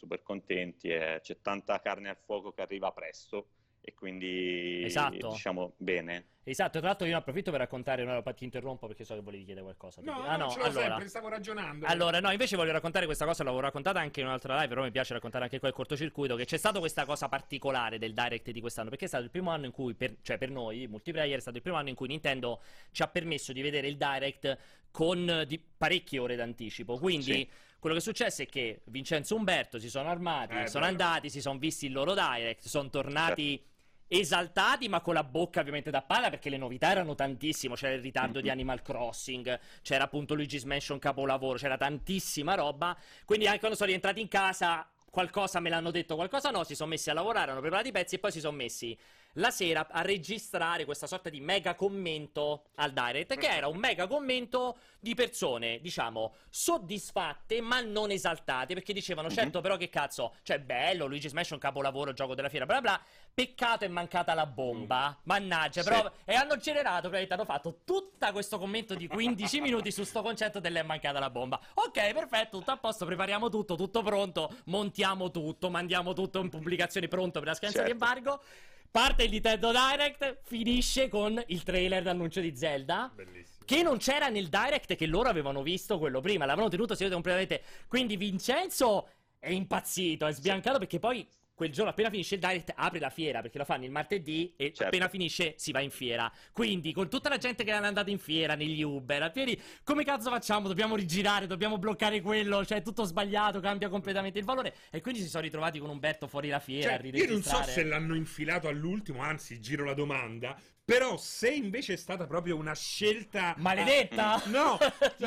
c'è tanta carne al fuoco che arriva presto e quindi, esatto, diciamo bene. Esatto, tra l'altro io ne approfitto per raccontare, no, ti interrompo perché so che volevi chiedere qualcosa. No, ah, no, ce l'ho allora, sempre, stavo ragionando. Allora, no, invece voglio raccontare questa cosa, l'avevo raccontata anche in un'altra live, però mi piace raccontare anche quel cortocircuito, che c'è stato questa cosa particolare del Direct di quest'anno, perché è stato il primo anno in cui, per noi, multiplayer, è stato il primo anno in cui Nintendo ci ha permesso di vedere il Direct con parecchie ore d'anticipo, quindi sì, quello che è successo è che Vincenzo e Umberto si sono armati, sono andati, si sono visti il loro Direct, sono tornati... Certo. Esaltati, ma con la bocca ovviamente da pala, perché le novità erano tantissime. C'era il ritardo di Animal Crossing, c'era appunto Luigi's Mansion capolavoro, c'era tantissima roba. Quindi anche quando sono rientrati in casa, qualcosa me l'hanno detto, qualcosa no, si sono messi a lavorare, hanno preparato i pezzi e poi si sono messi la sera a registrare questa sorta di mega commento al Direct, che era un mega commento di persone, diciamo, soddisfatte ma non esaltate, perché dicevano, certo, però che cazzo, cioè bello, Luigi's Mansion capolavoro, gioco della fiera, bla bla, peccato è mancata la bomba, mannaggia, sì, però, e hanno generato, praticamente hanno fatto tutto questo commento di 15 minuti su sto concetto dell'è mancata la bomba. Ok, perfetto, tutto a posto, prepariamo tutto, tutto pronto, montiamo tutto, mandiamo tutto in pubblicazione pronto per la scadenza, certo, di embargo. Parte il Nintendo Direct, finisce con il trailer d'annuncio di Zelda, bellissimo, che non c'era nel Direct che loro avevano visto quello prima, l'avevano tenuto segreto completamente. Quindi Vincenzo è impazzito, è sbiancato, perché poi quel giorno appena finisce il Direct apre la fiera, perché lo fanno il martedì e, certo, appena finisce si va in fiera. Quindi con tutta la gente che era andata in fiera, negli Uber, a piedi, come cazzo facciamo? Dobbiamo rigirare, dobbiamo bloccare quello, cioè è tutto sbagliato, cambia completamente il valore, e quindi si sono ritrovati con Umberto fuori la fiera, cioè, a riregistrare. Io non so se l'hanno infilato all'ultimo, anzi giro la domanda, però se invece è stata proprio una scelta maledetta, no,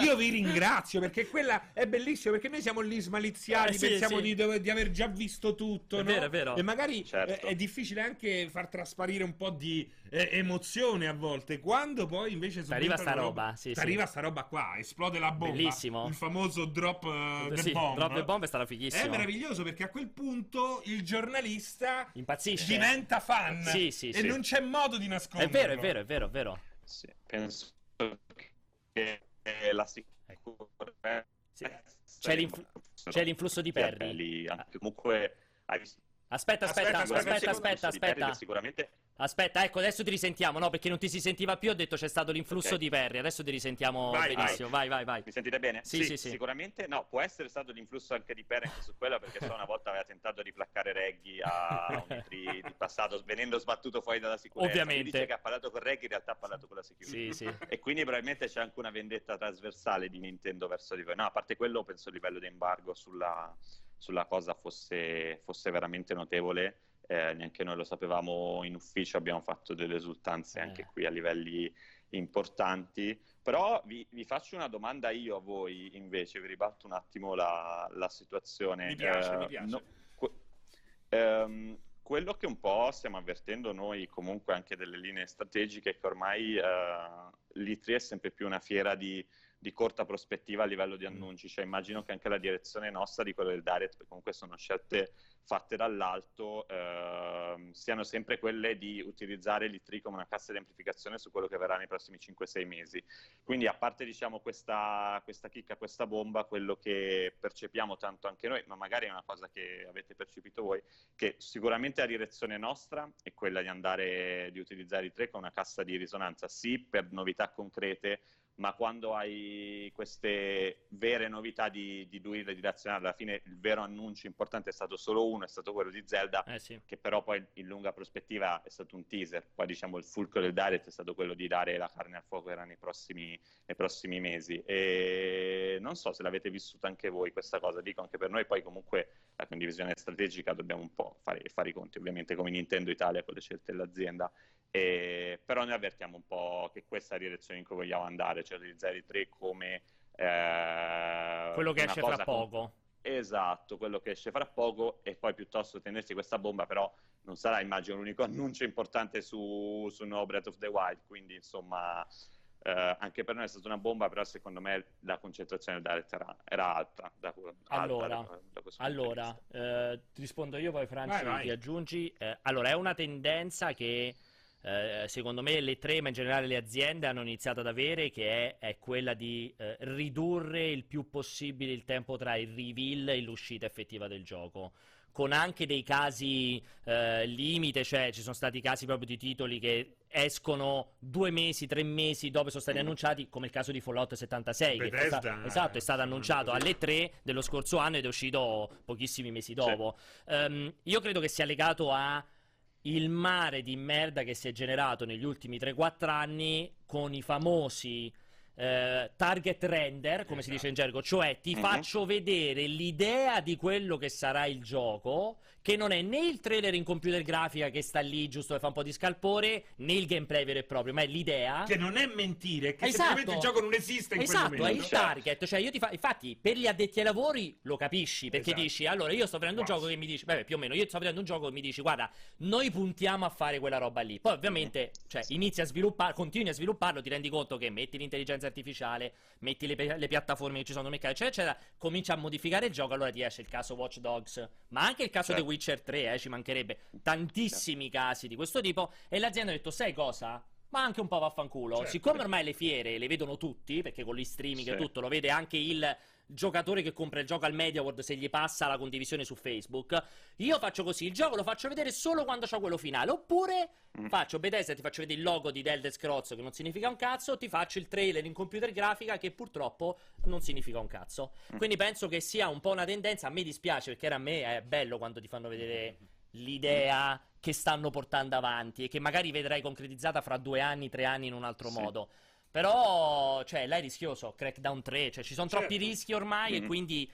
io vi ringrazio, perché quella è bellissima, perché noi siamo lì smaliziati, sì, pensiamo, sì, di aver già visto tutto, è, no? Vero, è vero. E magari, certo, è difficile anche far trasparire un po' di emozione a volte, quando poi invece arriva sta roba, sì, arriva, sì, sta roba qua, esplode la bomba, bellissimo, il famoso drop, sì, the bomb. Drop the bomb è stato fighissimo, è meraviglioso, perché a quel punto il giornalista impazzisce, diventa fan, sì, sì, e sì, non c'è modo di nasconderlo. È vero. Sì, penso che la sicurezza... Sì. C'è l'influsso di Perry. Comunque... Aspetta. Sicuramente... Aspetta, ecco, adesso ti risentiamo, no? Perché non ti si sentiva più, ho detto c'è stato l'influsso, okay, di Perry, adesso ti risentiamo, vai, benissimo, vai. Mi sentite bene? Sì. Sicuramente, no, può essere stato l'influsso anche di Perry anche su quella, perché una volta aveva tentato di placcare Reggie a un tri di passato, venendo sbattuto fuori dalla sicurezza. Ovviamente. Dice che ha parlato con Reggie, in realtà ha parlato con la security. Sì. E quindi probabilmente c'è anche una vendetta trasversale di Nintendo verso di voi. No, a parte quello, penso il livello di embargo sulla cosa fosse veramente notevole. Neanche noi lo sapevamo, in ufficio abbiamo fatto delle esultanze anche qui a livelli importanti, però vi faccio una domanda io a voi invece, vi ribatto un attimo la situazione. Mi piace. No, quello che un po' stiamo avvertendo noi comunque anche delle linee strategiche, che ormai l'E3 è sempre più una fiera di corta prospettiva a livello di annunci, cioè immagino che anche la direzione nostra di quello del Direct, perché comunque sono scelte fatte dall'alto, siano sempre quelle di utilizzare l'E3 come una cassa di amplificazione su quello che verrà nei prossimi 5-6 mesi. Quindi, a parte, diciamo, questa chicca, questa bomba, quello che percepiamo tanto anche noi, ma magari è una cosa che avete percepito voi, che sicuramente la direzione nostra è quella di utilizzare l'E3 come una cassa di risonanza, sì, per novità concrete, ma quando hai queste vere novità di Duil e di Dazionale, alla fine il vero annuncio importante è stato solo uno, è stato quello di Zelda, sì, che però poi in lunga prospettiva è stato un teaser, poi diciamo il fulcro del Direct è stato quello di dare la carne al fuoco, era nei prossimi mesi, e non so se l'avete vissuta anche voi questa cosa, dico anche per noi, poi comunque la condivisione strategica dobbiamo un po' fare i conti, ovviamente come Nintendo Italia con le scelte dell'azienda, però noi avvertiamo un po' che questa è la direzione in cui vogliamo andare, cioè utilizzare l'E3 come Quello che esce fra poco. Esatto, quello che esce fra poco, e poi piuttosto tenersi questa bomba, però non sarà, immagino, l'unico annuncio importante su nuovo Breath of the Wild, quindi insomma anche per noi è stata una bomba, però secondo me la concentrazione del Direct era alta. Allora, ti rispondo io, poi Franci ti aggiungi. Allora, è una tendenza che secondo me le tre, ma in generale le aziende, hanno iniziato ad avere, che è quella di ridurre il più possibile il tempo tra il reveal e l'uscita effettiva del gioco, con anche dei casi limite, cioè ci sono stati casi proprio di titoli che escono 2 mesi, 3 mesi dopo sono stati annunciati, come il caso di Fallout 76, che è stato annunciato alle 3 dello scorso anno ed è uscito pochissimi mesi dopo. Io credo che sia legato a il mare di merda che si è generato negli ultimi 3-4 anni con i famosi target render, come si dice in gergo, cioè ti faccio vedere l'idea di quello che sarà il gioco, che non è né il trailer in computer grafica che sta lì giusto che fa un po' di scalpore, né il gameplay vero e proprio, ma è l'idea, che non è mentire, che semplicemente il gioco non esiste in quel momento, è il target, cioè io infatti per gli addetti ai lavori lo capisci, perché dici, allora io sto prendendo un gioco che mi dici, più o meno io sto prendendo un gioco che mi dici, guarda, noi puntiamo a fare quella roba lì, poi ovviamente inizi a sviluppare, continui a svilupparlo, ti rendi conto che metti l'intelligenza artificiale, metti le piattaforme che ci sono, eccetera eccetera, comincia a modificare il gioco, allora ti esce il caso Watch Dogs, ma anche il caso The Witcher 3, ci mancherebbe, tantissimi casi di questo tipo, e l'azienda ha detto, sai cosa? Ma anche un po' vaffanculo, siccome ormai le fiere le vedono tutti, perché con gli streaming e tutto, lo vede anche il giocatore che compra il gioco al Media World, se gli passa la condivisione su Facebook, io faccio così, il gioco lo faccio vedere solo quando c'ho quello finale, oppure faccio Bethesda, ti faccio vedere il logo di The Elder Scrolls, che non significa un cazzo, ti faccio il trailer in computer grafica, che purtroppo non significa un cazzo, quindi penso che sia un po' una tendenza, a me dispiace, perché a me è bello quando ti fanno vedere l'idea che stanno portando avanti e che magari vedrai concretizzata fra 2 anni, 3 anni in un altro modo. Però, cioè, là è rischioso, Crackdown 3, cioè ci sono troppi rischi ormai e quindi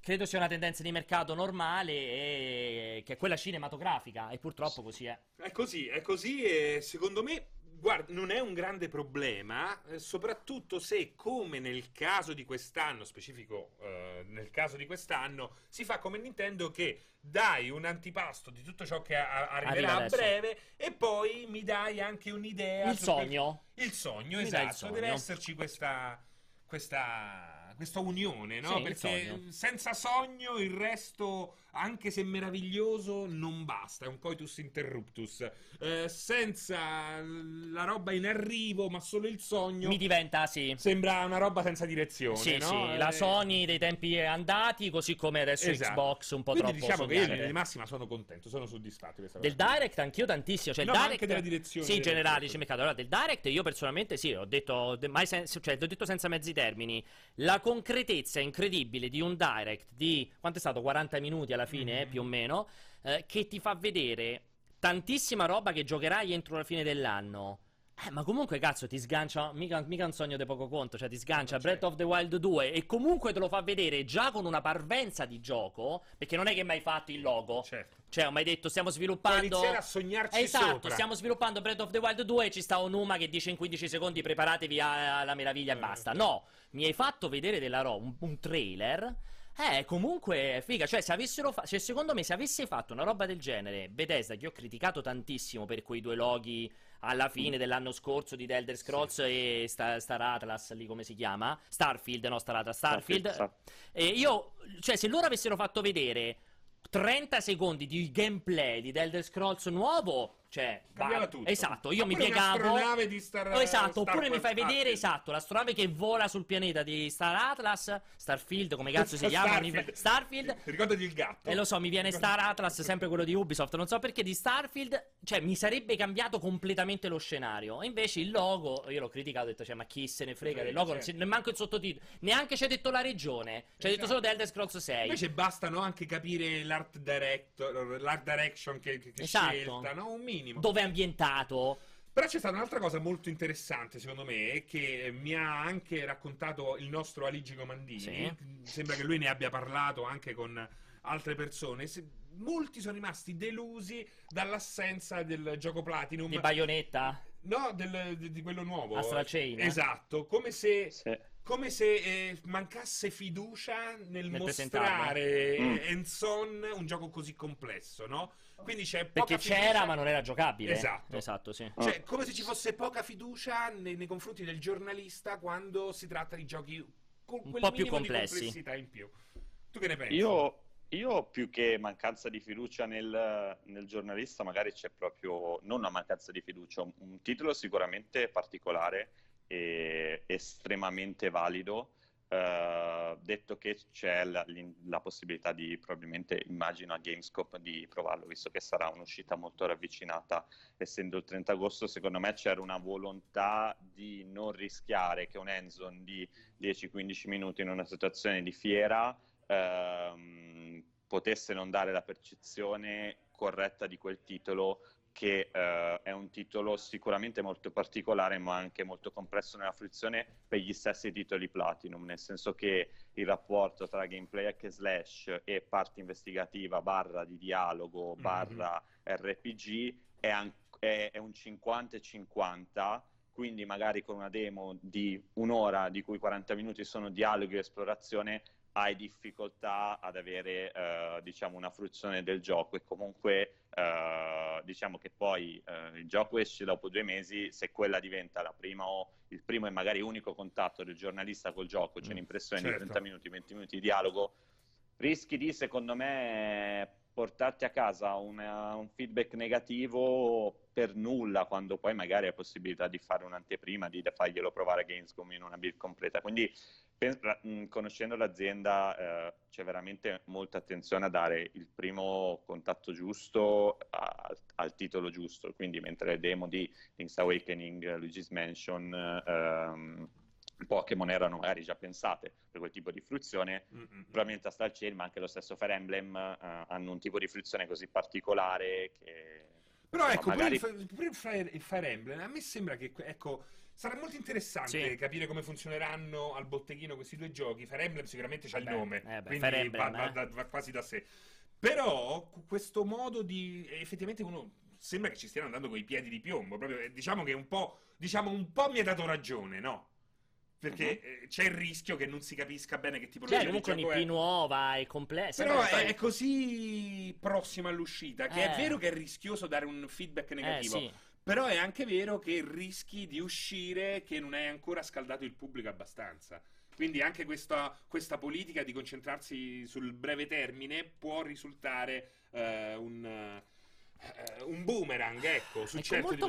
credo sia una tendenza di mercato normale e che è quella cinematografica, e purtroppo così è. È così e secondo me, guarda, non è un grande problema, soprattutto se, come nel caso di quest'anno, specifico nel caso di quest'anno, si fa come Nintendo, che dai un antipasto di tutto ciò che arriverà a breve e poi mi dai anche un'idea. Il sogno, esatto, deve esserci questa unione, no? Perché senza sogno il resto, anche se meraviglioso, non basta, è un coitus interruptus. Senza la roba in arrivo, ma solo il sogno, mi diventa, sembra una roba senza direzione, no? La Sony dei tempi andati, così come adesso Xbox un po' quindi troppo. Diciamo che io di massima sono contento, sono soddisfatto del Direct, anch'io tantissimo, cioè, no, il Direct, ma anche della direzione. Sì, in generale, dice mercato. Allora, del Direct io personalmente ho detto l'ho detto senza mezzi termini, la concretezza incredibile di un Direct di, quanto è stato, 40 minuti alla fine, più o meno, che ti fa vedere tantissima roba che giocherai entro la fine dell'anno. Ma comunque, cazzo, ti sgancia, mica un sogno di poco conto, cioè ti sgancia Breath of the Wild 2 e comunque te lo fa vedere già con una parvenza di gioco, perché non è che mai fatto il logo, cioè ho mai detto stiamo sviluppando, iniziare a sognarci sopra, stiamo sviluppando Breath of the Wild 2 e ci sta Onuma che dice in 15 secondi preparatevi alla meraviglia e basta, no, mi hai fatto vedere della roba, un trailer. Comunque, figa, cioè se avessero secondo me, se avesse fatto una roba del genere Bethesda, che ho criticato tantissimo per quei 2 loghi alla fine dell'anno scorso di The Elder Scrolls e Star Atlas, lì come si chiama? Starfield, no, Star Atlas, Starfield. E io, cioè, se loro avessero fatto vedere 30 secondi di gameplay di The Elder Scrolls nuovo, cioè cambiava tutto. Esatto, io mi piegavo. L'astronave di Starfield. Mi fai vedere l'astronave che vola sul pianeta di Star Atlas, Starfield, come cazzo si chiama? Starfield. Ricordati il gatto. E lo so, mi viene Star Atlas, sempre quello di Ubisoft, non so perché, di Starfield, cioè mi sarebbe cambiato completamente lo scenario. E invece il logo, io l'ho criticato, ho detto, cioè ma chi se ne frega del logo, neanche il sottotitolo, neanche ci ha detto la regione, ci ha detto solo The Elder Scrolls 6. Invece bastano anche capire l'art direction che scelta, no? Un dove è ambientato. Però c'è stata un'altra cosa molto interessante, secondo me, che mi ha anche raccontato il nostro Aligico Mandini. Sembra che lui ne abbia parlato anche con altre persone. Molti sono rimasti delusi dall'assenza del gioco Platinum di Bayonetta. No, di quello nuovo. Astral Chain. Esatto, come se... Sì. Come se mancasse fiducia nel mostrare hands-on un gioco così complesso, no? Quindi c'è poca fiducia... c'era, ma non era giocabile. Esatto, esatto, sì. Cioè, come se ci fosse poca fiducia nei confronti del giornalista quando si tratta di giochi con un po' più complessi. Di complessità in più. Tu che ne pensi? Io più che mancanza di fiducia nel giornalista, magari c'è proprio non una mancanza di fiducia, un titolo sicuramente particolare. Estremamente valido, detto che c'è la possibilità di, probabilmente immagino a Gamescom, di provarlo, visto che sarà un'uscita molto ravvicinata, essendo il 30 agosto. Secondo me c'era una volontà di non rischiare che un hands-on di 10-15 minuti in una situazione di fiera potesse non dare la percezione corretta di quel titolo, che è un titolo sicuramente molto particolare, ma anche molto complesso nella fruizione per gli stessi titoli Platinum, nel senso che il rapporto tra gameplay hack and slash e parte investigativa / di dialogo / RPG è un 50-50, quindi magari con una demo di un'ora, di cui 40 minuti sono dialoghi e esplorazione, hai difficoltà ad avere diciamo una fruizione del gioco. E comunque diciamo che poi il gioco esce dopo 2 mesi, se quella diventa la prima o il primo e magari unico contatto del giornalista col gioco, c'è l'impressione di 30 minuti, 20 minuti di dialogo, rischi di, secondo me, portarti a casa un feedback negativo per nulla, quando poi magari hai possibilità di fare un'anteprima, di farglielo provare a Gamescom in una build completa. Quindi conoscendo l'azienda c'è veramente molta attenzione a dare il primo contatto giusto al titolo giusto, quindi mentre le demo di Link's Awakening, Luigi's Mansion, Pokémon erano magari già pensate per quel tipo di fruizione, probabilmente Astral Chain, ma anche lo stesso Fire Emblem hanno un tipo di fruizione così particolare che... Però ecco, magari... per il Fire Emblem, a me sembra che, ecco, sarà molto interessante capire come funzioneranno al botteghino questi 2 giochi. Fire Emblem sicuramente c'ha il nome, quindi Fire Emblem, va quasi da sé. Però questo modo di... effettivamente uno sembra che ci stiano andando con i piedi di piombo, proprio, diciamo che un po' mi ha dato ragione, no? Perché c'è il rischio che non si capisca bene che tipo di gioco è. Comunque un'IP nuova e complessa. Però è così prossima all'uscita che è vero che è rischioso dare un feedback negativo. Sì. Però è anche vero che rischi di uscire che non hai ancora scaldato il pubblico abbastanza. Quindi anche questa politica di concentrarsi sul breve termine può risultare un boomerang, ecco, su è molto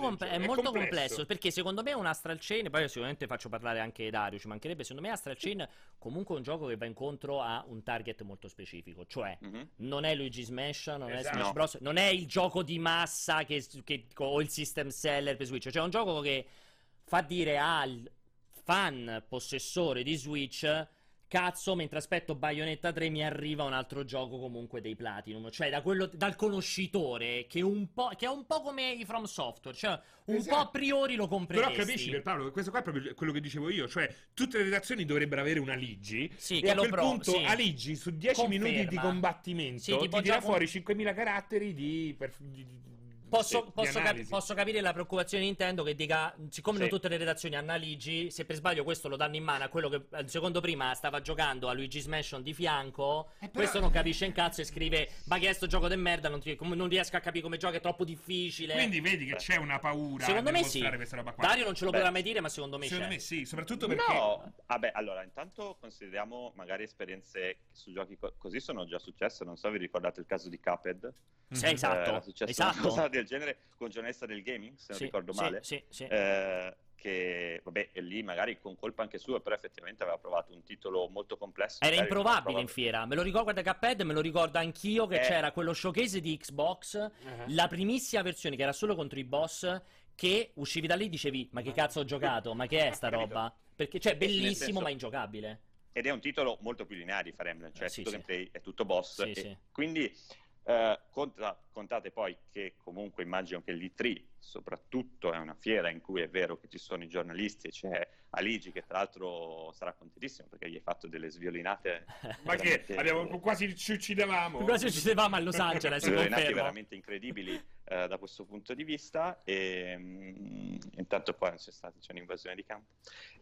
complesso, perché secondo me un Astral Chain, poi sicuramente faccio parlare anche Dario, ci mancherebbe, secondo me Astral Chain comunque è un gioco che va incontro a un target molto specifico, cioè non è Luigi's Mansion, non è Smash Bros, non è il gioco di massa che o il system seller per Switch, cioè è un gioco che fa dire al fan possessore di Switch: cazzo, mentre aspetto Bayonetta 3 mi arriva un altro gioco comunque dei Platinum, cioè dal conoscitore che è un po' come i From Software, cioè un po' a priori lo compreresti. Però capisci, Pierpaolo, che questo qua è proprio quello che dicevo io, cioè tutte le redazioni dovrebbero avere una Aligi, e a quel punto Aligi su 10 minuti di combattimento ti tira fuori 5.000 caratteri Posso capire la preoccupazione di Nintendo, che dica, siccome non tutte le redazioni hanno Aligi, se per sbaglio questo lo danno in mano a quello che al secondo prima stava giocando a Luigi's Mansion di fianco, questo non capisce un cazzo e scrive: ma che è sto gioco di merda, non riesco a capire come gioca, è troppo difficile. Quindi vedi che c'è una paura, secondo me questa roba qua. Dario non ce lo potrà mai dire, ma secondo me sì, soprattutto perché... No, vabbè, allora intanto consideriamo magari esperienze che su giochi così sono già successe, non so, vi ricordate il caso di Cuphead? Sì, esatto. Del genere, con giornalista del gaming, se non ricordo male, che vabbè, lì magari con colpa anche sua, però effettivamente aveva provato un titolo molto complesso, era improbabile in fiera. Me lo ricordo da Cuphead, me lo ricordo anch'io che c'era quello showcase di Xbox, la primissima versione che era solo contro i boss, che uscivi da lì e dicevi: ma che cazzo ho giocato, ma che è sta roba, perché cioè bellissimo ma ingiocabile. Ed è un titolo molto più lineare di Fire Emblem, cioè tutto gameplay, è tutto boss, quindi conta contate poi che comunque immagino che l'E3 soprattutto è una fiera in cui è vero che ci sono i giornalisti, c'è Aligi che tra l'altro sarà contentissimo perché gli hai fatto delle sviolinate ma veramente... che abbiamo, quasi ci uccidevamo a Los Angeles sviolinate veramente incredibili da questo punto di vista e, intanto poi non c'è stata, c'è un'invasione di campo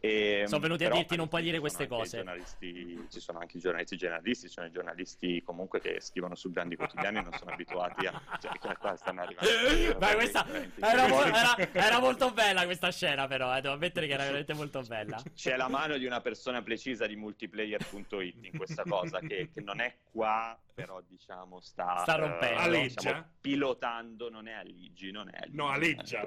e, sono venuti a dirti non puoi dire queste cose. Ci sono anche i giornalisti generalisti, ci sono i giornalisti comunque che scrivono su grandi quotidiani e non sono abituati a qua stanno arrivando ma questa era molto bella questa scena però devo ammettere che era veramente molto bella. C'è la mano di una persona precisa di multiplayer.it in questa cosa che non è qua però diciamo sta rompendo, diciamo, pilotando, non è Aligi, non è Aligi. No, Aleggia.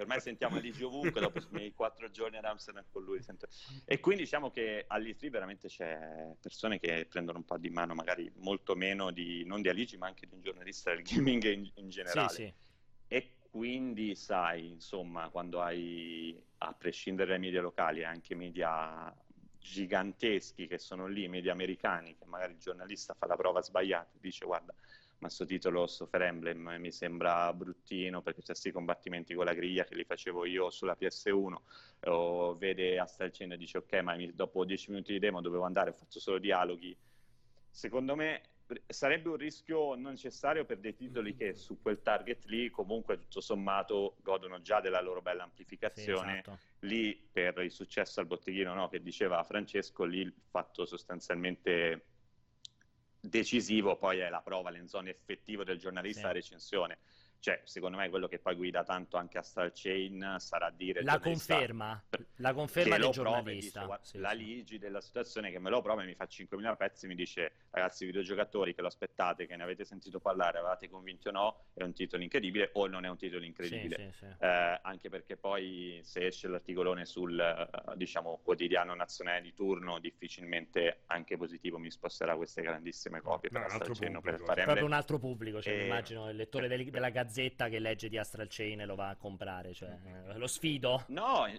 Ormai sentiamo Aligi ovunque, dopo i 4 giorni ad Amsterdam con lui sento. E quindi diciamo che all'E3 veramente c'è persone che prendono un po' di mano magari molto meno di, non di Aligi ma anche di un giornalista del gaming in generale. Sì, sì. E quindi sai, insomma, quando hai, a prescindere dai media locali, anche media giganteschi che sono lì, media americani, che magari il giornalista fa la prova sbagliata e dice guarda ma sto titolo, sto Fire Emblem mi sembra bruttino perché c'è sti combattimenti con la griglia che li facevo io sulla PS1, o vede Astral Chain e dice ok ma dopo 10 minuti di demo dovevo andare, ho fatto solo dialoghi. Secondo me sarebbe un rischio non necessario per dei titoli che su quel target lì comunque tutto sommato godono già della loro bella amplificazione. Sì, esatto. Lì per il successo al botteghino, no, che diceva Francesco, lì il fatto sostanzialmente decisivo poi è la prova, l'enzone effettivo del giornalista, sì, alla recensione. Cioè, secondo me quello che poi guida tanto anche Astral Chain sarà dire la conferma del giornalista. Dice, sì, la Ligi della situazione che me lo prova e mi fa 5.000 pezzi e mi dice ragazzi videogiocatori che lo aspettate, che ne avete sentito parlare, avevate convinti o no, è un titolo incredibile o non è un titolo incredibile. Sì, sì, sì. Anche perché poi se esce l'articolone sul diciamo quotidiano nazionale di turno difficilmente anche positivo mi sposterà queste grandissime copie per Astral Chain, per Fire Emblem. Proprio un altro pubblico, cioè, immagino il lettore della Gazzetta che legge di Astral Chain e lo va a comprare, cioè lo sfido. No,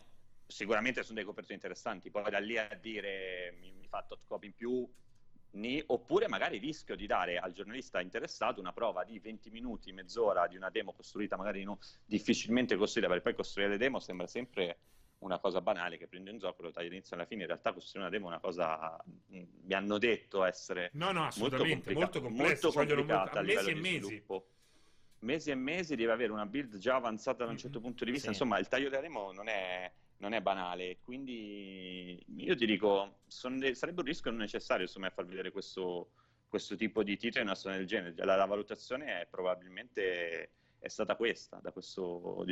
sicuramente sono dei copertoni interessanti, poi da lì a dire mi fa 8 copie in più, oppure magari rischio di dare al giornalista interessato una prova di 20 minuti, mezz'ora di una demo costruita magari difficilmente costruita, perché poi costruire le demo sembra sempre una cosa banale che prende un gioco, lo taglia all'inizio e alla fine, in realtà costruire una demo è una cosa mi hanno detto essere assolutamente molto complicata a livello di sviluppo. Mesi e mesi, deve avere una build già avanzata da un certo punto di vista, sì. Insomma il taglio della demo non è banale, quindi io ti dico sarebbe un rischio non necessario insomma far vedere questo tipo di titolo in una storia del genere. La valutazione è probabilmente è stata questa da questo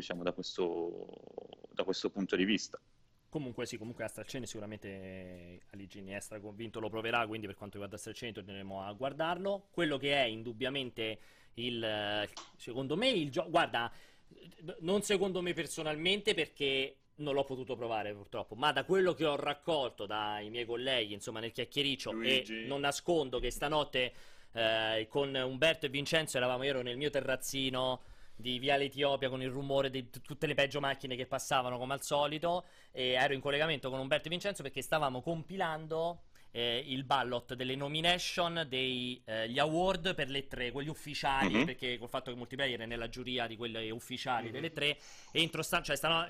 punto di vista. Comunque Astral Chain sicuramente Aligini è straconvinto, lo proverà, quindi per quanto riguarda Astral Chain torneremo a guardarlo. Quello che è indubbiamente secondo me il gioco, guarda, non secondo me personalmente perché non l'ho potuto provare purtroppo, ma da quello che ho raccolto dai miei colleghi, insomma nel chiacchiericcio, Luigi. E non nascondo che stanotte con Umberto e Vincenzo ero nel mio terrazzino di Viale Etiopia con il rumore di tutte le peggio macchine che passavano come al solito, e ero in collegamento con Umberto e Vincenzo perché stavamo compilando il ballot delle nomination degli award per le tre, quelli ufficiali, perché col fatto che Multiplayer è nella giuria di quelli ufficiali delle tre, e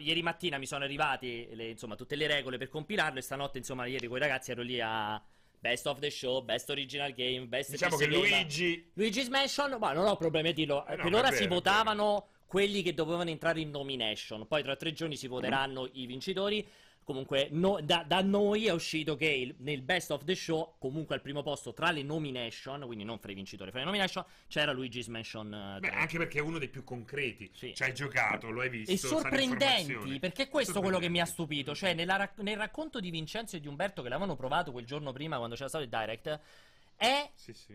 ieri mattina mi sono arrivati tutte le regole per compilarlo, e stanotte ieri con i ragazzi ero lì a Best of the Show, Best Original Game, Best... Diciamo che Luigi's Mansion, ma non ho problemi a dirlo, per ora si votavano quelli che dovevano entrare in nomination, poi tra 3 giorni si voteranno i vincitori. Comunque da noi è uscito che nel Best of the Show, comunque al primo posto tra le nomination, quindi non fra i vincitori, fra le nomination, c'era Luigi's Mansion 3. Beh, anche perché è uno dei più concreti, sì. Ci hai giocato, lo hai visto. E sorprendenti, perché questo è quello che mi ha stupito, cioè nel racconto di Vincenzo e di Umberto che l'avevano provato quel giorno prima quando c'era stato il Direct, è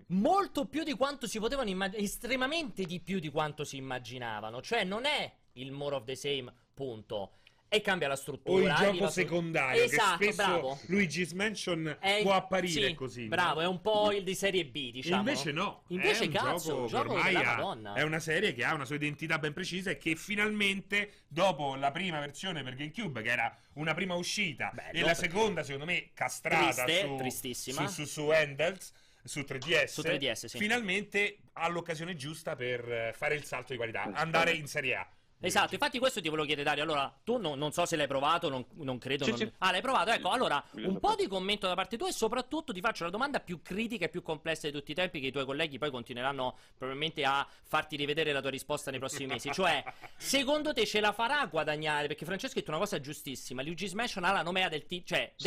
molto più di quanto si potevano immaginare, estremamente di più di quanto si immaginavano, cioè non è il more of the same, punto. E cambia la struttura, o il gioco secondario, esatto, che spesso Luigi's Mansion può apparire così, bravo, è un po' il di serie B, diciamo. Invece è un gioco ormai della Madonna. È una serie che ha una sua identità ben precisa e che finalmente, dopo la prima versione per GameCube, che era una prima uscita, bello, e la seconda secondo me castrata, tristissima, su Handhelds, su 3DS, su 3DS sì. Finalmente ha l'occasione giusta per fare il salto di qualità, andare in Serie A. Esatto, infatti questo ti volevo chiedere, Dario. Allora, tu non so se l'hai provato, non credo. Ah, l'hai provato, ecco. Allora, un po' di commento da parte tua e soprattutto ti faccio la domanda più critica e più complessa di tutti i tempi, che i tuoi colleghi poi continueranno probabilmente a farti rivedere la tua risposta nei prossimi mesi. Cioè, secondo te ce la farà a guadagnare? Perché Francesco ha detto una cosa giustissima, Luigi's Mansion ha la nomea del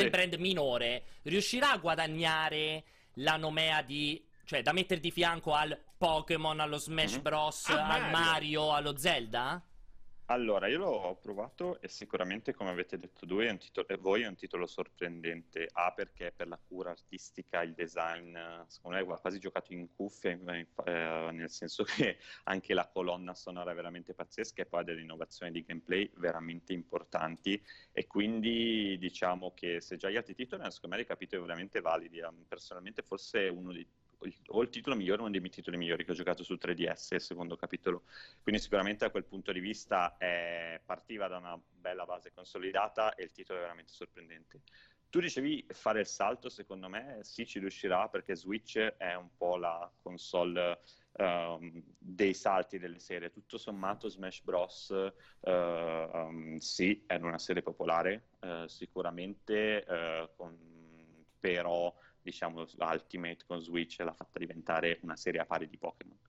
brand minore. Riuscirà a guadagnare la nomea di... cioè, da mettere di fianco al Pokémon, allo Smash Bros, al Mario, allo Zelda? Allora, io l'ho provato e sicuramente, come avete detto voi, è un titolo sorprendente. Perché per la cura artistica, il design, secondo me, è quasi giocato in cuffia, nel senso che anche la colonna sonora è veramente pazzesca e poi ha delle innovazioni di gameplay veramente importanti. E quindi diciamo che se già gli altri titoli, secondo me, li capite veramente validi. Personalmente forse uno di... o il titolo migliore, uno dei miei titoli migliori che ho giocato su 3DS, il secondo capitolo. Quindi sicuramente da quel punto di vista partiva da una bella base consolidata e il titolo è veramente sorprendente. Tu dicevi fare il salto, secondo me sì, ci riuscirà, perché Switch è un po' la console dei salti delle serie. Tutto sommato Smash Bros sì, è una serie popolare sicuramente, però diciamo Ultimate con Switch l'ha fatta diventare una serie a pari di Pokémon,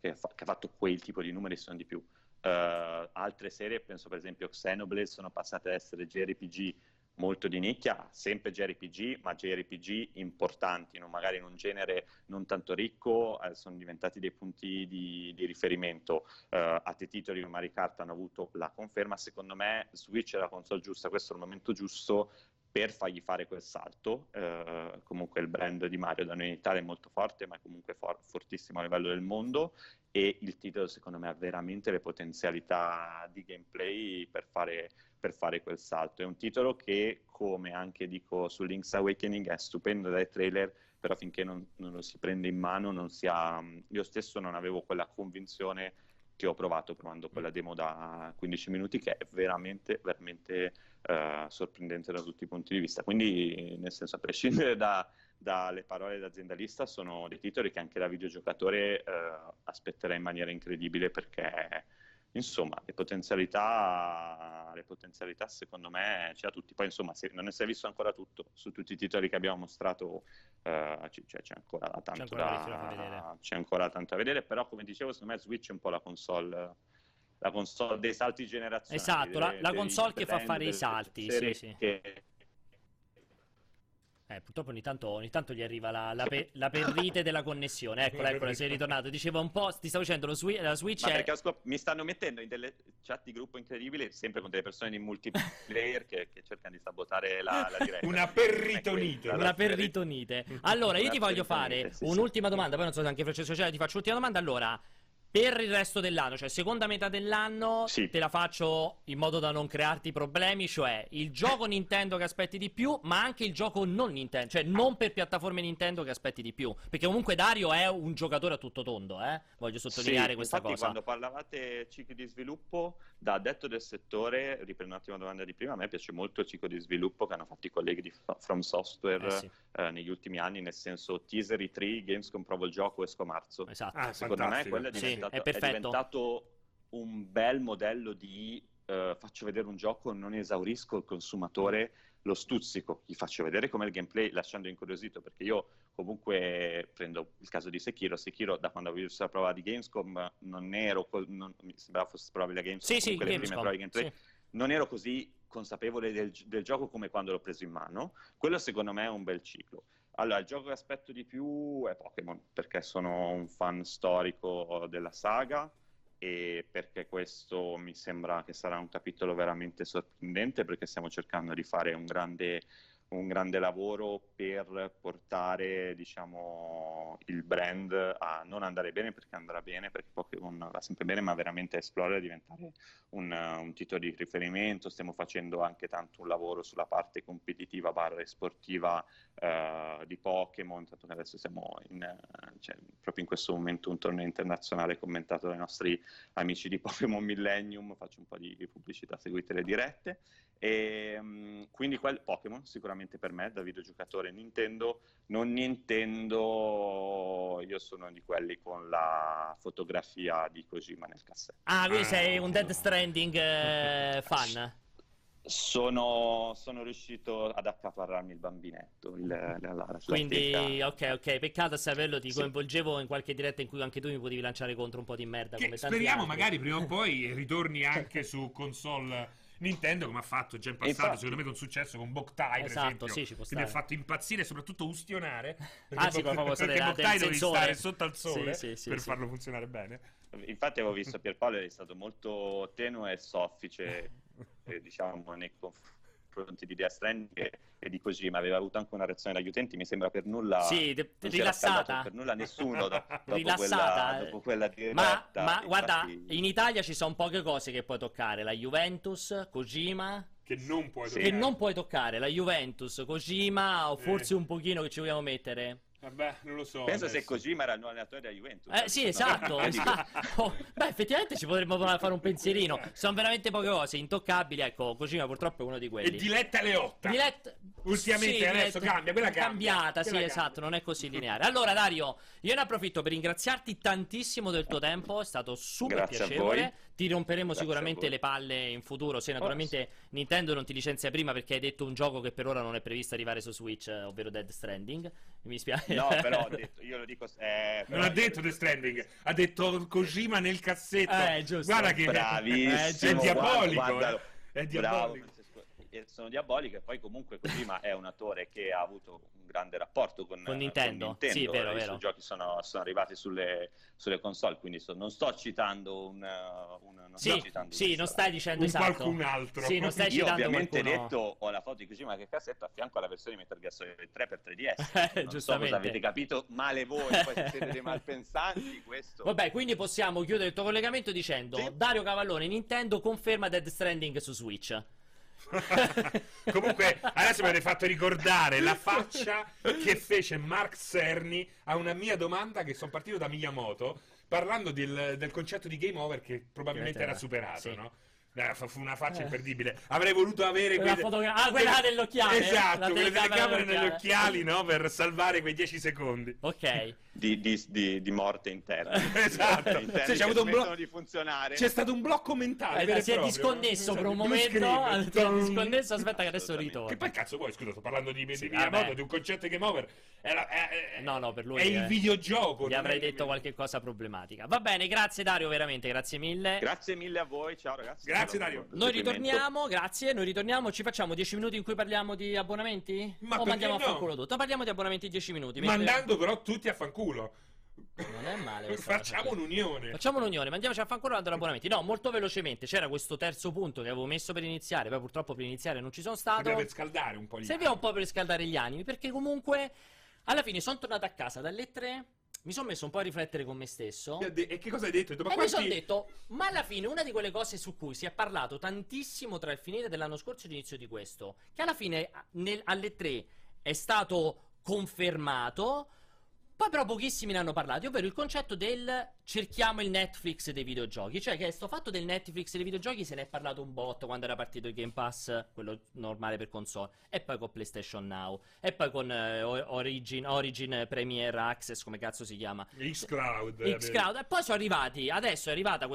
che ha fatto quel tipo di numeri, sono di più. Altre serie, penso per esempio Xenoblade, sono passate ad essere JRPG molto di nicchia, sempre JRPG, ma JRPG importanti, magari in un genere non tanto ricco, sono diventati dei punti di riferimento. Altri titoli come Mario Kart hanno avuto la conferma. Secondo me Switch è la console giusta, questo è il momento giusto per fargli fare quel salto. Comunque il brand di Mario da noi in Italia è molto forte, ma è comunque fortissimo a livello del mondo, e il titolo secondo me ha veramente le potenzialità di gameplay per fare quel salto. È un titolo che, come anche dico su Link's Awakening, è stupendo dai trailer, però finché non lo si prende in mano non si ha... Io stesso non avevo quella convinzione che ho provando quella demo da 15 minuti, che è veramente, veramente sorprendente da tutti i punti di vista. Quindi, nel senso, a prescindere dalle parole d'aziendalista, sono dei titoli che anche da videogiocatore aspetterei in maniera incredibile, perché, insomma, le potenzialità secondo me c'è a tutti. Poi, insomma, se non ne si è visto ancora tutto, su tutti i titoli che abbiamo mostrato c'è ancora tanto da vedere, però come dicevo secondo me Switch è un po' la console dei salti generazionali. Esatto, la console che fa fare i salti, sì. Purtroppo ogni tanto gli arriva la perrite della connessione. Eccola, sei ritornato. Dicevo un po', ti stavo dicendo, la Switch ma è... mi stanno mettendo in delle chat di gruppo incredibili, sempre con delle persone di multiplayer che cercano di sabotare la diretta. Una perritonite. Allora, io ti voglio fare un'ultima domanda, poi non so se anche Francesco ti faccio l'ultima domanda. Allora, per il resto dell'anno, cioè seconda metà dell'anno, sì, te la faccio in modo da non crearti problemi, cioè il gioco Nintendo che aspetti di più, ma anche il gioco non Nintendo, cioè non per piattaforme Nintendo che aspetti di più, perché comunque Dario è un giocatore a tutto tondo, voglio sottolineare questa cosa. Quando parlavate ciclo di sviluppo, da addetto del settore, riprendo un'ottima domanda di prima, a me piace molto il ciclo di sviluppo che hanno fatto i colleghi di From Software negli ultimi anni, nel senso teaser E3, Gamescom, provo il gioco, esco a marzo. Esatto. Secondo me quella è diventato un bel modello di faccio vedere un gioco, non esaurisco il consumatore, lo stuzzico, gli faccio vedere com'è il gameplay lasciando incuriosito, perché io comunque prendo il caso di Sekiro, da quando avevo visto la prova di Gamescom non mi sembrava fosse probabile la Gamescom, prime prove di gameplay non ero così consapevole del gioco come quando l'ho preso in mano. Quello secondo me è un bel ciclo. Allora, il gioco che aspetto di più è Pokémon, perché sono un fan storico della saga e perché questo mi sembra che sarà un capitolo veramente sorprendente, perché stiamo cercando di fare un grande lavoro per portare, diciamo, il brand a non andare bene, perché andrà bene, perché Pokémon va sempre bene, ma veramente a esplorare e diventare un titolo di riferimento. Stiamo facendo anche tanto un lavoro sulla parte competitiva / sportiva di Pokémon, tanto che adesso siamo proprio in questo momento un torneo internazionale commentato dai nostri amici di Pokémon Millennium, faccio un po' di pubblicità, seguite le dirette, e quindi Pokémon sicuramente sicuramente per me da videogiocatore. Nintendo, non Nintendo, io sono di quelli con la fotografia di Kojima nel cassetto. Ah, quindi sei un Death Stranding fan. Sono riuscito ad accaparrarmi il bambinetto, la quindi ok, peccato saperlo, ti coinvolgevo in qualche diretta in cui anche tu mi potevi lanciare contro un po' di merda, che come speriamo tanti magari prima o poi ritorni anche su console Nintendo, come ha fatto già in passato, infatti, secondo me con successo con Boktai, per esatto, esempio, sì, ci può stare. Che mi ha fatto impazzire e soprattutto ustionare, perché, perché Boktai dovevi stare sotto al sole per farlo funzionare bene. Infatti avevo visto Pierpaolo è stato molto tenue e soffice diciamo nei confronti di Death Stranding e di Kojima, aveva avuto anche una reazione dagli utenti, mi sembra per nulla rilassata, per nulla nessuno dopo quella diretta. Ma guarda, in Italia ci sono poche cose che puoi toccare, la Juventus, Kojima, che non puoi toccare, la Juventus, Kojima, o forse un pochino che ci vogliamo mettere. Vabbè, non lo so. Penso adesso, se Kojima era il nuovo allenatore della Juventus. Sì, esatto. Beh, effettivamente ci potremmo fare un pensierino. Sono veramente poche cose intoccabili. Ecco, Kojima purtroppo è uno di quelli. E Diletta Leotta. Ultimamente sì, adesso cambia, quella cambiata, sì, cambia. Esatto, non è così lineare. Allora, Dario, io ne approfitto per ringraziarti tantissimo del tuo tempo, è stato super piacevole. Ti romperemo sicuramente le palle in futuro, se naturalmente Nintendo non ti licenzia prima, perché hai detto un gioco che per ora non è previsto arrivare su Switch, ovvero Death Stranding. Mi spiace. No, però ho detto, io lo dico. Non ha detto The Stranding, ha detto Kojima nel cassetto. Giusto. Guarda che bravissimo, è diabolico. Guarda. È diabolico. Sono diabolico, e poi comunque Kojima è un attore che ha avuto un grande rapporto con Nintendo. Sì, vero, i suoi giochi sono arrivati sulle console, quindi non sto citando non stai citando io ovviamente qualcuno. Detto ho la foto di Kojima che cassetto a fianco alla versione di Metal Gear Solid 3 per 3DS, non so cosa avete capito male voi, poi siete dei malpensanti, questo vabbè, quindi possiamo chiudere il tuo collegamento dicendo sì. Dario Cavallone, Nintendo conferma Death Stranding su Switch. Comunque adesso mi avete fatto ricordare la faccia che fece Mark Cerny a una mia domanda, che sono partito da Miyamoto parlando del concetto di game over che probabilmente era superato, no? Fu una faccia imperdibile. Avrei voluto avere quella dell'occhiale, esatto, quella delle telecamere negli occhiali, no? Per salvare quei 10 secondi di morte interna, esatto, c'è stato un blocco mentale, si è disconnesso per un momento, aspetta che adesso ritorno, che poi cazzo vuoi, scusa, sto parlando di Miyamoto, di un concetto di game over, no per lui è il videogioco, gli avrei detto qualche cosa problematica. Va bene, grazie Dario, veramente grazie mille a voi, ciao ragazzi. Grazie Dario. Noi ritorniamo, ci facciamo 10 minuti in cui parliamo di abbonamenti? O mandiamo a fanculo tutto? Parliamo di abbonamenti 10 minuti. Mandando però tutti a fanculo. Non è male. Facciamo un'unione, mandiamoci a fanculo andando ad abbonamenti. No, molto velocemente, c'era questo terzo punto che avevo messo per iniziare, poi purtroppo per iniziare non ci sono stato. Serviva un po' per scaldare gli animi, perché comunque alla fine sono tornato a casa dalle 3. Mi sono messo un po' a riflettere con me stesso. E che cosa hai detto? Mi sono detto, ma alla fine una di quelle cose su cui si è parlato tantissimo tra il finire dell'anno scorso e l'inizio di questo, che alla fine alle 3 è stato confermato, poi però pochissimi ne hanno parlato, ovvero il concetto del cerchiamo il Netflix dei videogiochi. Cioè che sto fatto del Netflix dei videogiochi se ne è parlato un botto quando era partito il Game Pass, quello normale per console, e poi con PlayStation Now, e poi con Origin Premier Access, come cazzo si chiama, Xcloud, e poi sono arrivati, adesso è arrivata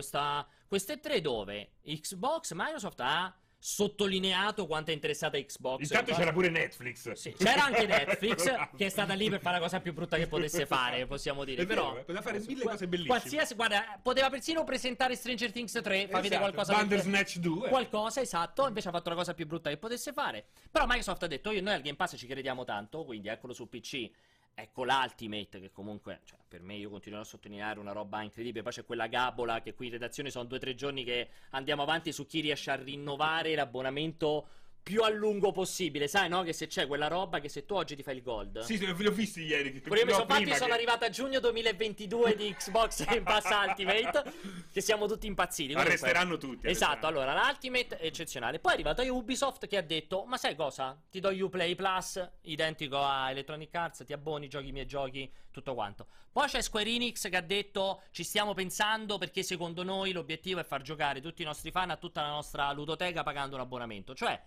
queste tre dove Xbox, Microsoft ha sottolineato quanto è interessata Xbox. Intanto c'era pure Netflix. Sì, c'era anche Netflix che è stata lì per fare la cosa più brutta che potesse fare, possiamo dire. Però poteva fare mille cose bellissime. Qualsiasi, guarda, poteva persino presentare Stranger Things 3, fa vedere qualcosa. Bandersnatch 2. Qualcosa, esatto, invece ha fatto la cosa più brutta che potesse fare. Però Microsoft ha detto noi al Game Pass ci crediamo tanto, quindi eccolo su PC. Ecco l'Ultimate, che comunque, cioè, per me, io continuerò a sottolineare una roba incredibile. Poi c'è quella gabola che qui in redazione sono 2 o 3 giorni che andiamo avanti su chi riesce a rinnovare l'abbonamento più a lungo possibile, sai, no? Che se c'è quella roba che se tu oggi ti fai il gold. Sì, l'ho visto ieri. Pure io mi sono fatti, sono arrivata a giugno 2022 di Xbox Game Pass Ultimate, che siamo tutti impazziti. Arresteranno tutti. Esatto, allora l'Ultimate è eccezionale. Poi è arrivata Ubisoft che ha detto, ma sai cosa? Ti do Uplay Plus, identico a Electronic Arts, ti abboni, giochi i miei giochi, tutto quanto. Poi c'è Square Enix che ha detto, ci stiamo pensando perché secondo noi l'obiettivo è far giocare tutti i nostri fan a tutta la nostra ludoteca pagando un abbonamento. Cioè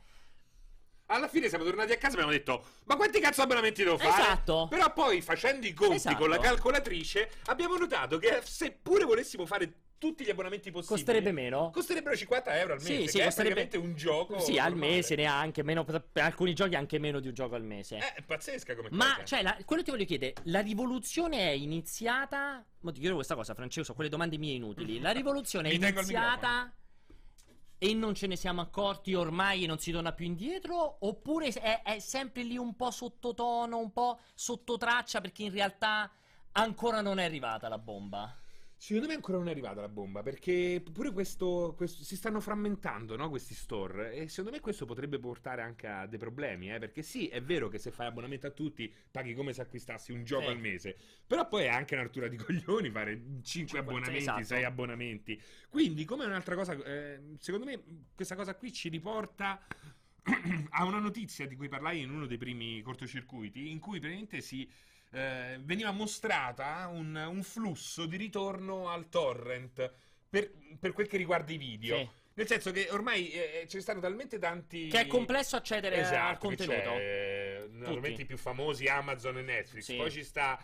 alla fine siamo tornati a casa e abbiamo detto: ma quanti cazzo abbonamenti devo fare? Esatto. Però poi, facendo i conti con la calcolatrice, abbiamo notato che seppure volessimo fare tutti gli abbonamenti possibili, costerebbe meno. Costerebbero 50 euro al mese. Sì, sì, che costerebbe... è praticamente un gioco. Sì, normale. Al mese neanche meno. Per alcuni giochi anche meno di un gioco al mese. È pazzesca come cosa. Ma cioè, quello ti voglio chiedere: la rivoluzione è iniziata? Ma ti chiedo questa cosa, Francesco, quelle domande mie inutili. La rivoluzione è iniziata e non ce ne siamo accorti ormai e non si torna più indietro? Oppure è sempre lì un po' sottotono, un po' sottotraccia, perché in realtà ancora non è arrivata la bomba? Secondo me ancora non è arrivata la bomba, perché pure questo si stanno frammentando, no, questi store, e secondo me questo potrebbe portare anche a dei problemi, perché sì, è vero che se fai abbonamento a tutti paghi come se acquistassi un gioco al mese, però poi è anche un'artura di coglioni fare 5 abbonamenti, 6 abbonamenti, quindi come un'altra cosa, secondo me questa cosa qui ci riporta a una notizia di cui parlai in uno dei primi cortocircuiti, in cui praticamente veniva mostrata un flusso di ritorno al torrent per quel che riguarda i video. Sì. Nel senso che ormai ci stanno talmente tanti, che è complesso accedere al contenuto. Normalmente i più famosi Amazon e Netflix. Sì. Poi ci sta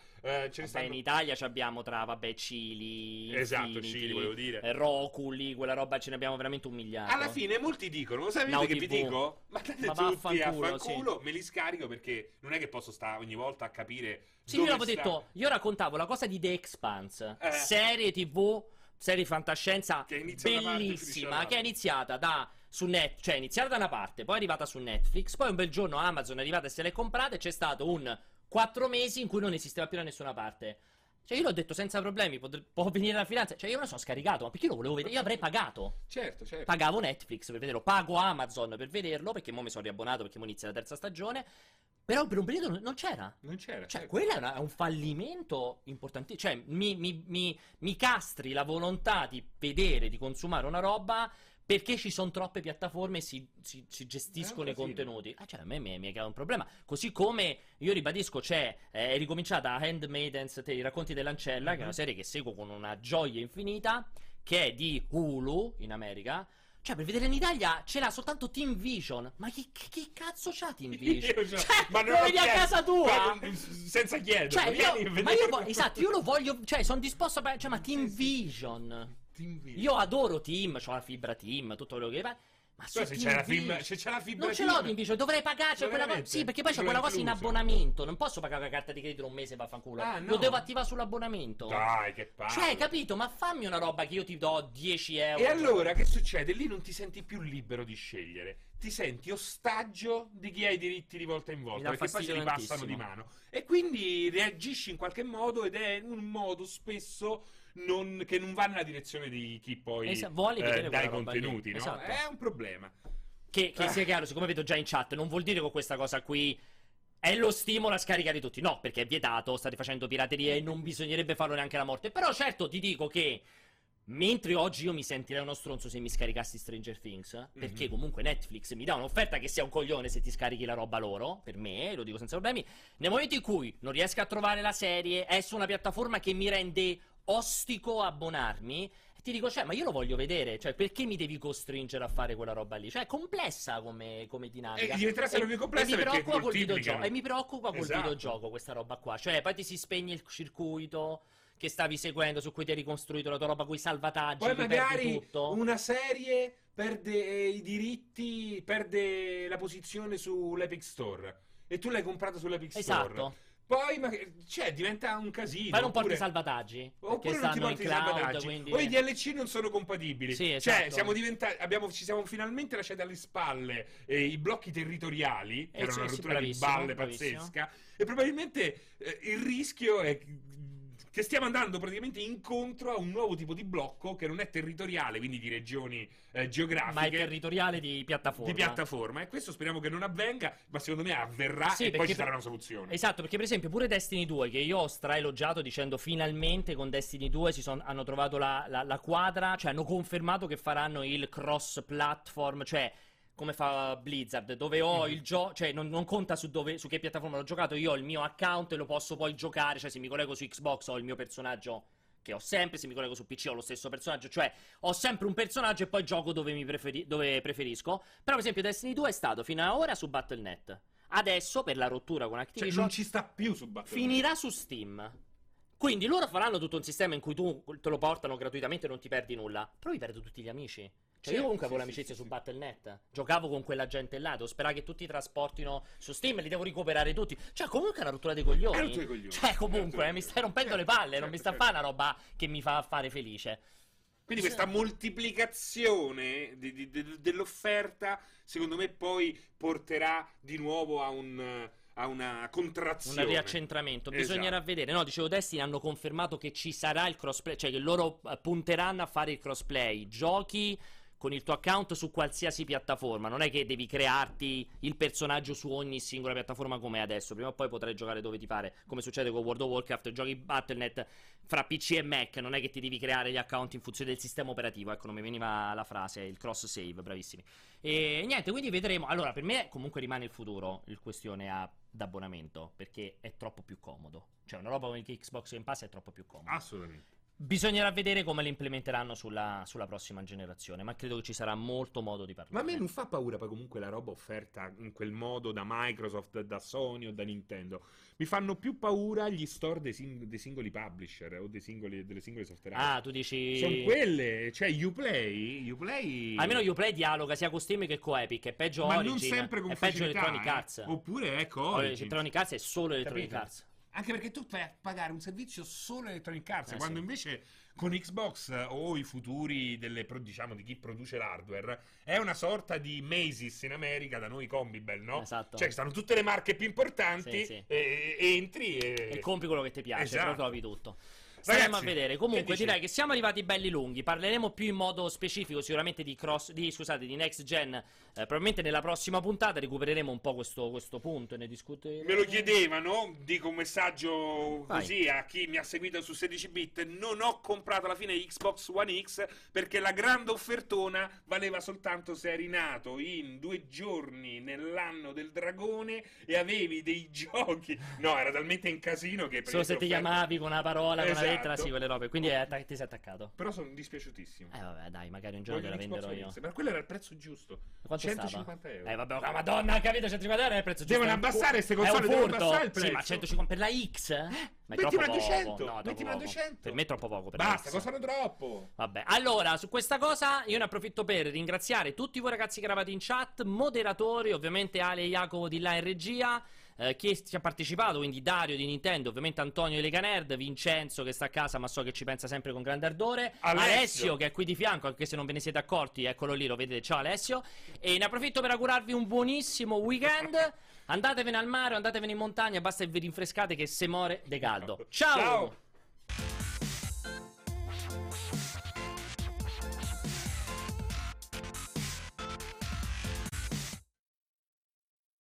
in Italia ci abbiamo tra Chili, Chili volevo dire, Roculi, quella roba, ce ne abbiamo veramente un miliardo. Alla fine molti dicono: lo sapete che vi dico? Ma date tutti a fanculo, me li scarico, perché non è che posso stare ogni volta a capire. Sì, io l'avevo detto, io raccontavo la cosa di The Expanse, serie TV, serie fantascienza bellissima, che è iniziata da su net, cioè è iniziata da una parte, poi è arrivata su Netflix, poi un bel giorno Amazon è arrivata e se l'è comprata, e c'è stato un 4 mesi in cui non esisteva più da nessuna parte. Cioè, io l'ho detto senza problemi, può venire la finanza. Cioè, io me lo sono scaricato, ma perché io lo volevo vedere? Io avrei pagato. Certo. Pagavo Netflix per vederlo, pago Amazon per vederlo, perché mo mi sono riabbonato, perché mo inizia la terza stagione. Però per un periodo non c'era. Cioè, quello è un fallimento importante. Cioè, mi castri la volontà di vedere, di consumare una roba, perché ci sono troppe piattaforme e si gestiscono i contenuti. Cioè, a me mi è creato un problema. Così come, io ribadisco, è ricominciata Handmaidens, i racconti dell'ancella, che è una serie che seguo con una gioia infinita, che è di Hulu in America. Cioè, per vedere in Italia ce l'ha soltanto Team Vision. Ma chi cazzo c'ha Team Vision? Ma non lo vedi a casa tua? Senza chiedere. Esatto, io lo voglio. Cioè, sono disposto a. Cioè, ma Team Vision. Io adoro Team, c'ho la fibra Team, tutto quello che va. Ma se c'è la fibra, non ce l'ho Team Vision, dovrei pagarci quella cosa. Sì, perché poi c'è quella cosa in abbonamento. Non posso pagare la carta di credito un mese e vaffanculo. Lo devo attivare sull'abbonamento. Dai, che palle. Cioè, capito? Ma fammi una roba che io ti do 10 euro. E allora che succede? Lì non ti senti più libero di scegliere. Ti senti ostaggio di chi ha i diritti di volta in volta, perché poi ce li passano di mano. E quindi reagisci in qualche modo, ed è un modo spesso che non va nella direzione di chi poi dà i contenuti, no? Esatto. È un problema. Che sia chiaro, siccome vedo già in chat, non vuol dire che questa cosa qui è lo stimolo a scaricare tutti. No, perché è vietato, state facendo pirateria e non bisognerebbe farlo neanche alla morte. Però certo ti dico che mentre oggi io mi sentirei uno stronzo se mi scaricassi Stranger Things, perché comunque Netflix mi dà un'offerta che sia un coglione se ti scarichi la roba loro, per me, lo dico senza problemi, nel momento in cui non riesco a trovare la serie, è su una piattaforma che mi rende ostico abbonarmi, e ti dico, ma io lo voglio vedere, perché mi devi costringere a fare quella roba lì? È complessa come dinamica. E diventerà sempre più complessa, perché coltivano. E mi preoccupa col videogioco questa roba qua, poi ti si spegne il circuito che stavi seguendo, su cui ti hai ricostruito la tua roba, con i salvataggi, poi magari tutto. Una serie perde i diritti, perde la posizione sull'Epic Store, e tu l'hai comprata sull'Epic Store. Poi diventa un casino. Poi non porti i salvataggi, oppure non ti porti i salvataggi, quindi... o i DLC non sono compatibili. Sì, esatto. Siamo diventati, ci siamo finalmente lasciati alle spalle i blocchi territoriali, che era una rottura di balle pazzesca, e probabilmente il rischio è che stiamo andando praticamente incontro a un nuovo tipo di blocco che non è territoriale, quindi di regioni geografiche, ma è territoriale di piattaforma. E questo speriamo che non avvenga, ma secondo me avverrà, e poi ci sarà una soluzione. Esatto, perché per esempio pure Destiny 2, che io ho straelogiato dicendo finalmente con Destiny 2 hanno trovato la quadra, hanno confermato che faranno il cross platform, come fa Blizzard, dove ho il gioco, non conta su che piattaforma l'ho giocato, io ho il mio account e lo posso poi giocare, se mi collego su Xbox ho il mio personaggio che ho sempre, se mi collego su PC ho lo stesso personaggio, cioè ho sempre un personaggio e poi gioco dove, dove preferisco. Però per esempio Destiny 2 è stato fino ad ora su Battle.net, adesso per la rottura con Activision, cioè non ci sta più su Battle.net, finirà su Steam. Quindi loro faranno tutto un sistema in cui tu te lo portano gratuitamente e non ti perdi nulla, però mi perdo tutti gli amici. Cioè io comunque avevo l'amicizia su Battle.net, giocavo con quella gente là, devo sperare che tutti trasportino su Steam e li devo recuperare tutti. Cioè comunque è una rottura dei coglioni, cioè comunque mi stai rompendo le palle, non mi sta a fare una roba che mi fa fare felice. Quindi questa moltiplicazione dell'offerta secondo me poi porterà di nuovo a un... ha una contrazione, un riaccentramento, bisognerà vedere. No, dicevo, Destiny hanno confermato che ci sarà il crossplay, cioè che loro punteranno a fare il crossplay, giochi con il tuo account su qualsiasi piattaforma. Non è che devi crearti il personaggio su ogni singola piattaforma come adesso, prima o poi potrai giocare dove ti pare, come succede con World of Warcraft, giochi Battle.net fra PC e Mac, non è che ti devi creare gli account in funzione del sistema operativo, ecco non mi veniva la frase, il cross save, bravissimi. E niente, quindi vedremo. Allora per me comunque rimane il futuro, il questione a d'abbonamento, perché è troppo più comodo, cioè una roba come Xbox Game Pass è troppo più comoda, assolutamente. Bisognerà vedere come le implementeranno sulla prossima generazione, ma credo che ci sarà molto modo di parlare. Ma a me non fa paura poi comunque la roba offerta in quel modo da Microsoft, da Sony o da Nintendo. Mi fanno più paura gli store dei singoli publisher o delle singole software. Ah, tu dici... sono quelle, cioè Uplay... Almeno Uplay dialoga sia con Steam che con Epic, è peggio Origin. Ma non sempre con facilità, peggio Electronic Arts. Oppure ecco Origin. Electronic Arts è solo Electronic Arts. Anche perché tu vai a pagare un servizio solo Electronic Arts, quando invece con Xbox o i futuri diciamo di chi produce l'hardware è una sorta di Macy's in America, da noi Combibel, no? Esatto. Cioè stanno tutte le marche più importanti, entri e compri quello che ti piace, però trovi tutto. Staremo a vedere. Comunque direi che siamo arrivati belli lunghi. Parleremo più in modo specifico sicuramente di next gen, probabilmente nella prossima puntata recupereremo un po' questo punto e ne discuteremo. Me lo chiedevano, dico un messaggio così a chi mi ha seguito su 16 bit: non ho comprato alla fine Xbox One X perché la grande offertona valeva soltanto se eri nato in 2 giorni nell'anno del dragone e avevi dei giochi. No, era talmente in casino che solo se ti chiamavi con una parola, con una lettera, sì, quelle robe. Quindi ti sei attaccato. Però sono dispiaciutissimo. Vabbè, dai, magari un giorno te la venderò io. Ma quello era il prezzo giusto. Quanto 150 euro. Vabbè, ma madonna, capito, 150 euro è il prezzo giusto. Devono abbassare queste console, devono abbassare il prezzo. Sì, ma 150 per la X? Ma metti una 200, no, metti una 200. Per me è troppo poco. Basta, costano troppo. Vabbè, allora, su questa cosa io ne approfitto per ringraziare tutti voi ragazzi che eravate in chat, moderatori, ovviamente Ale e Jacopo di là in regia, che ci ha partecipato, quindi Dario di Nintendo, ovviamente Antonio Leganerd, Vincenzo che sta a casa ma so che ci pensa sempre con grande ardore, Alessio che è qui di fianco, anche se non ve ne siete accorti, eccolo lì, lo vedete, ciao Alessio. E ne approfitto per augurarvi un buonissimo weekend, andatevene al mare, andatevene in montagna, basta che vi rinfrescate che se muore de caldo. Ciao!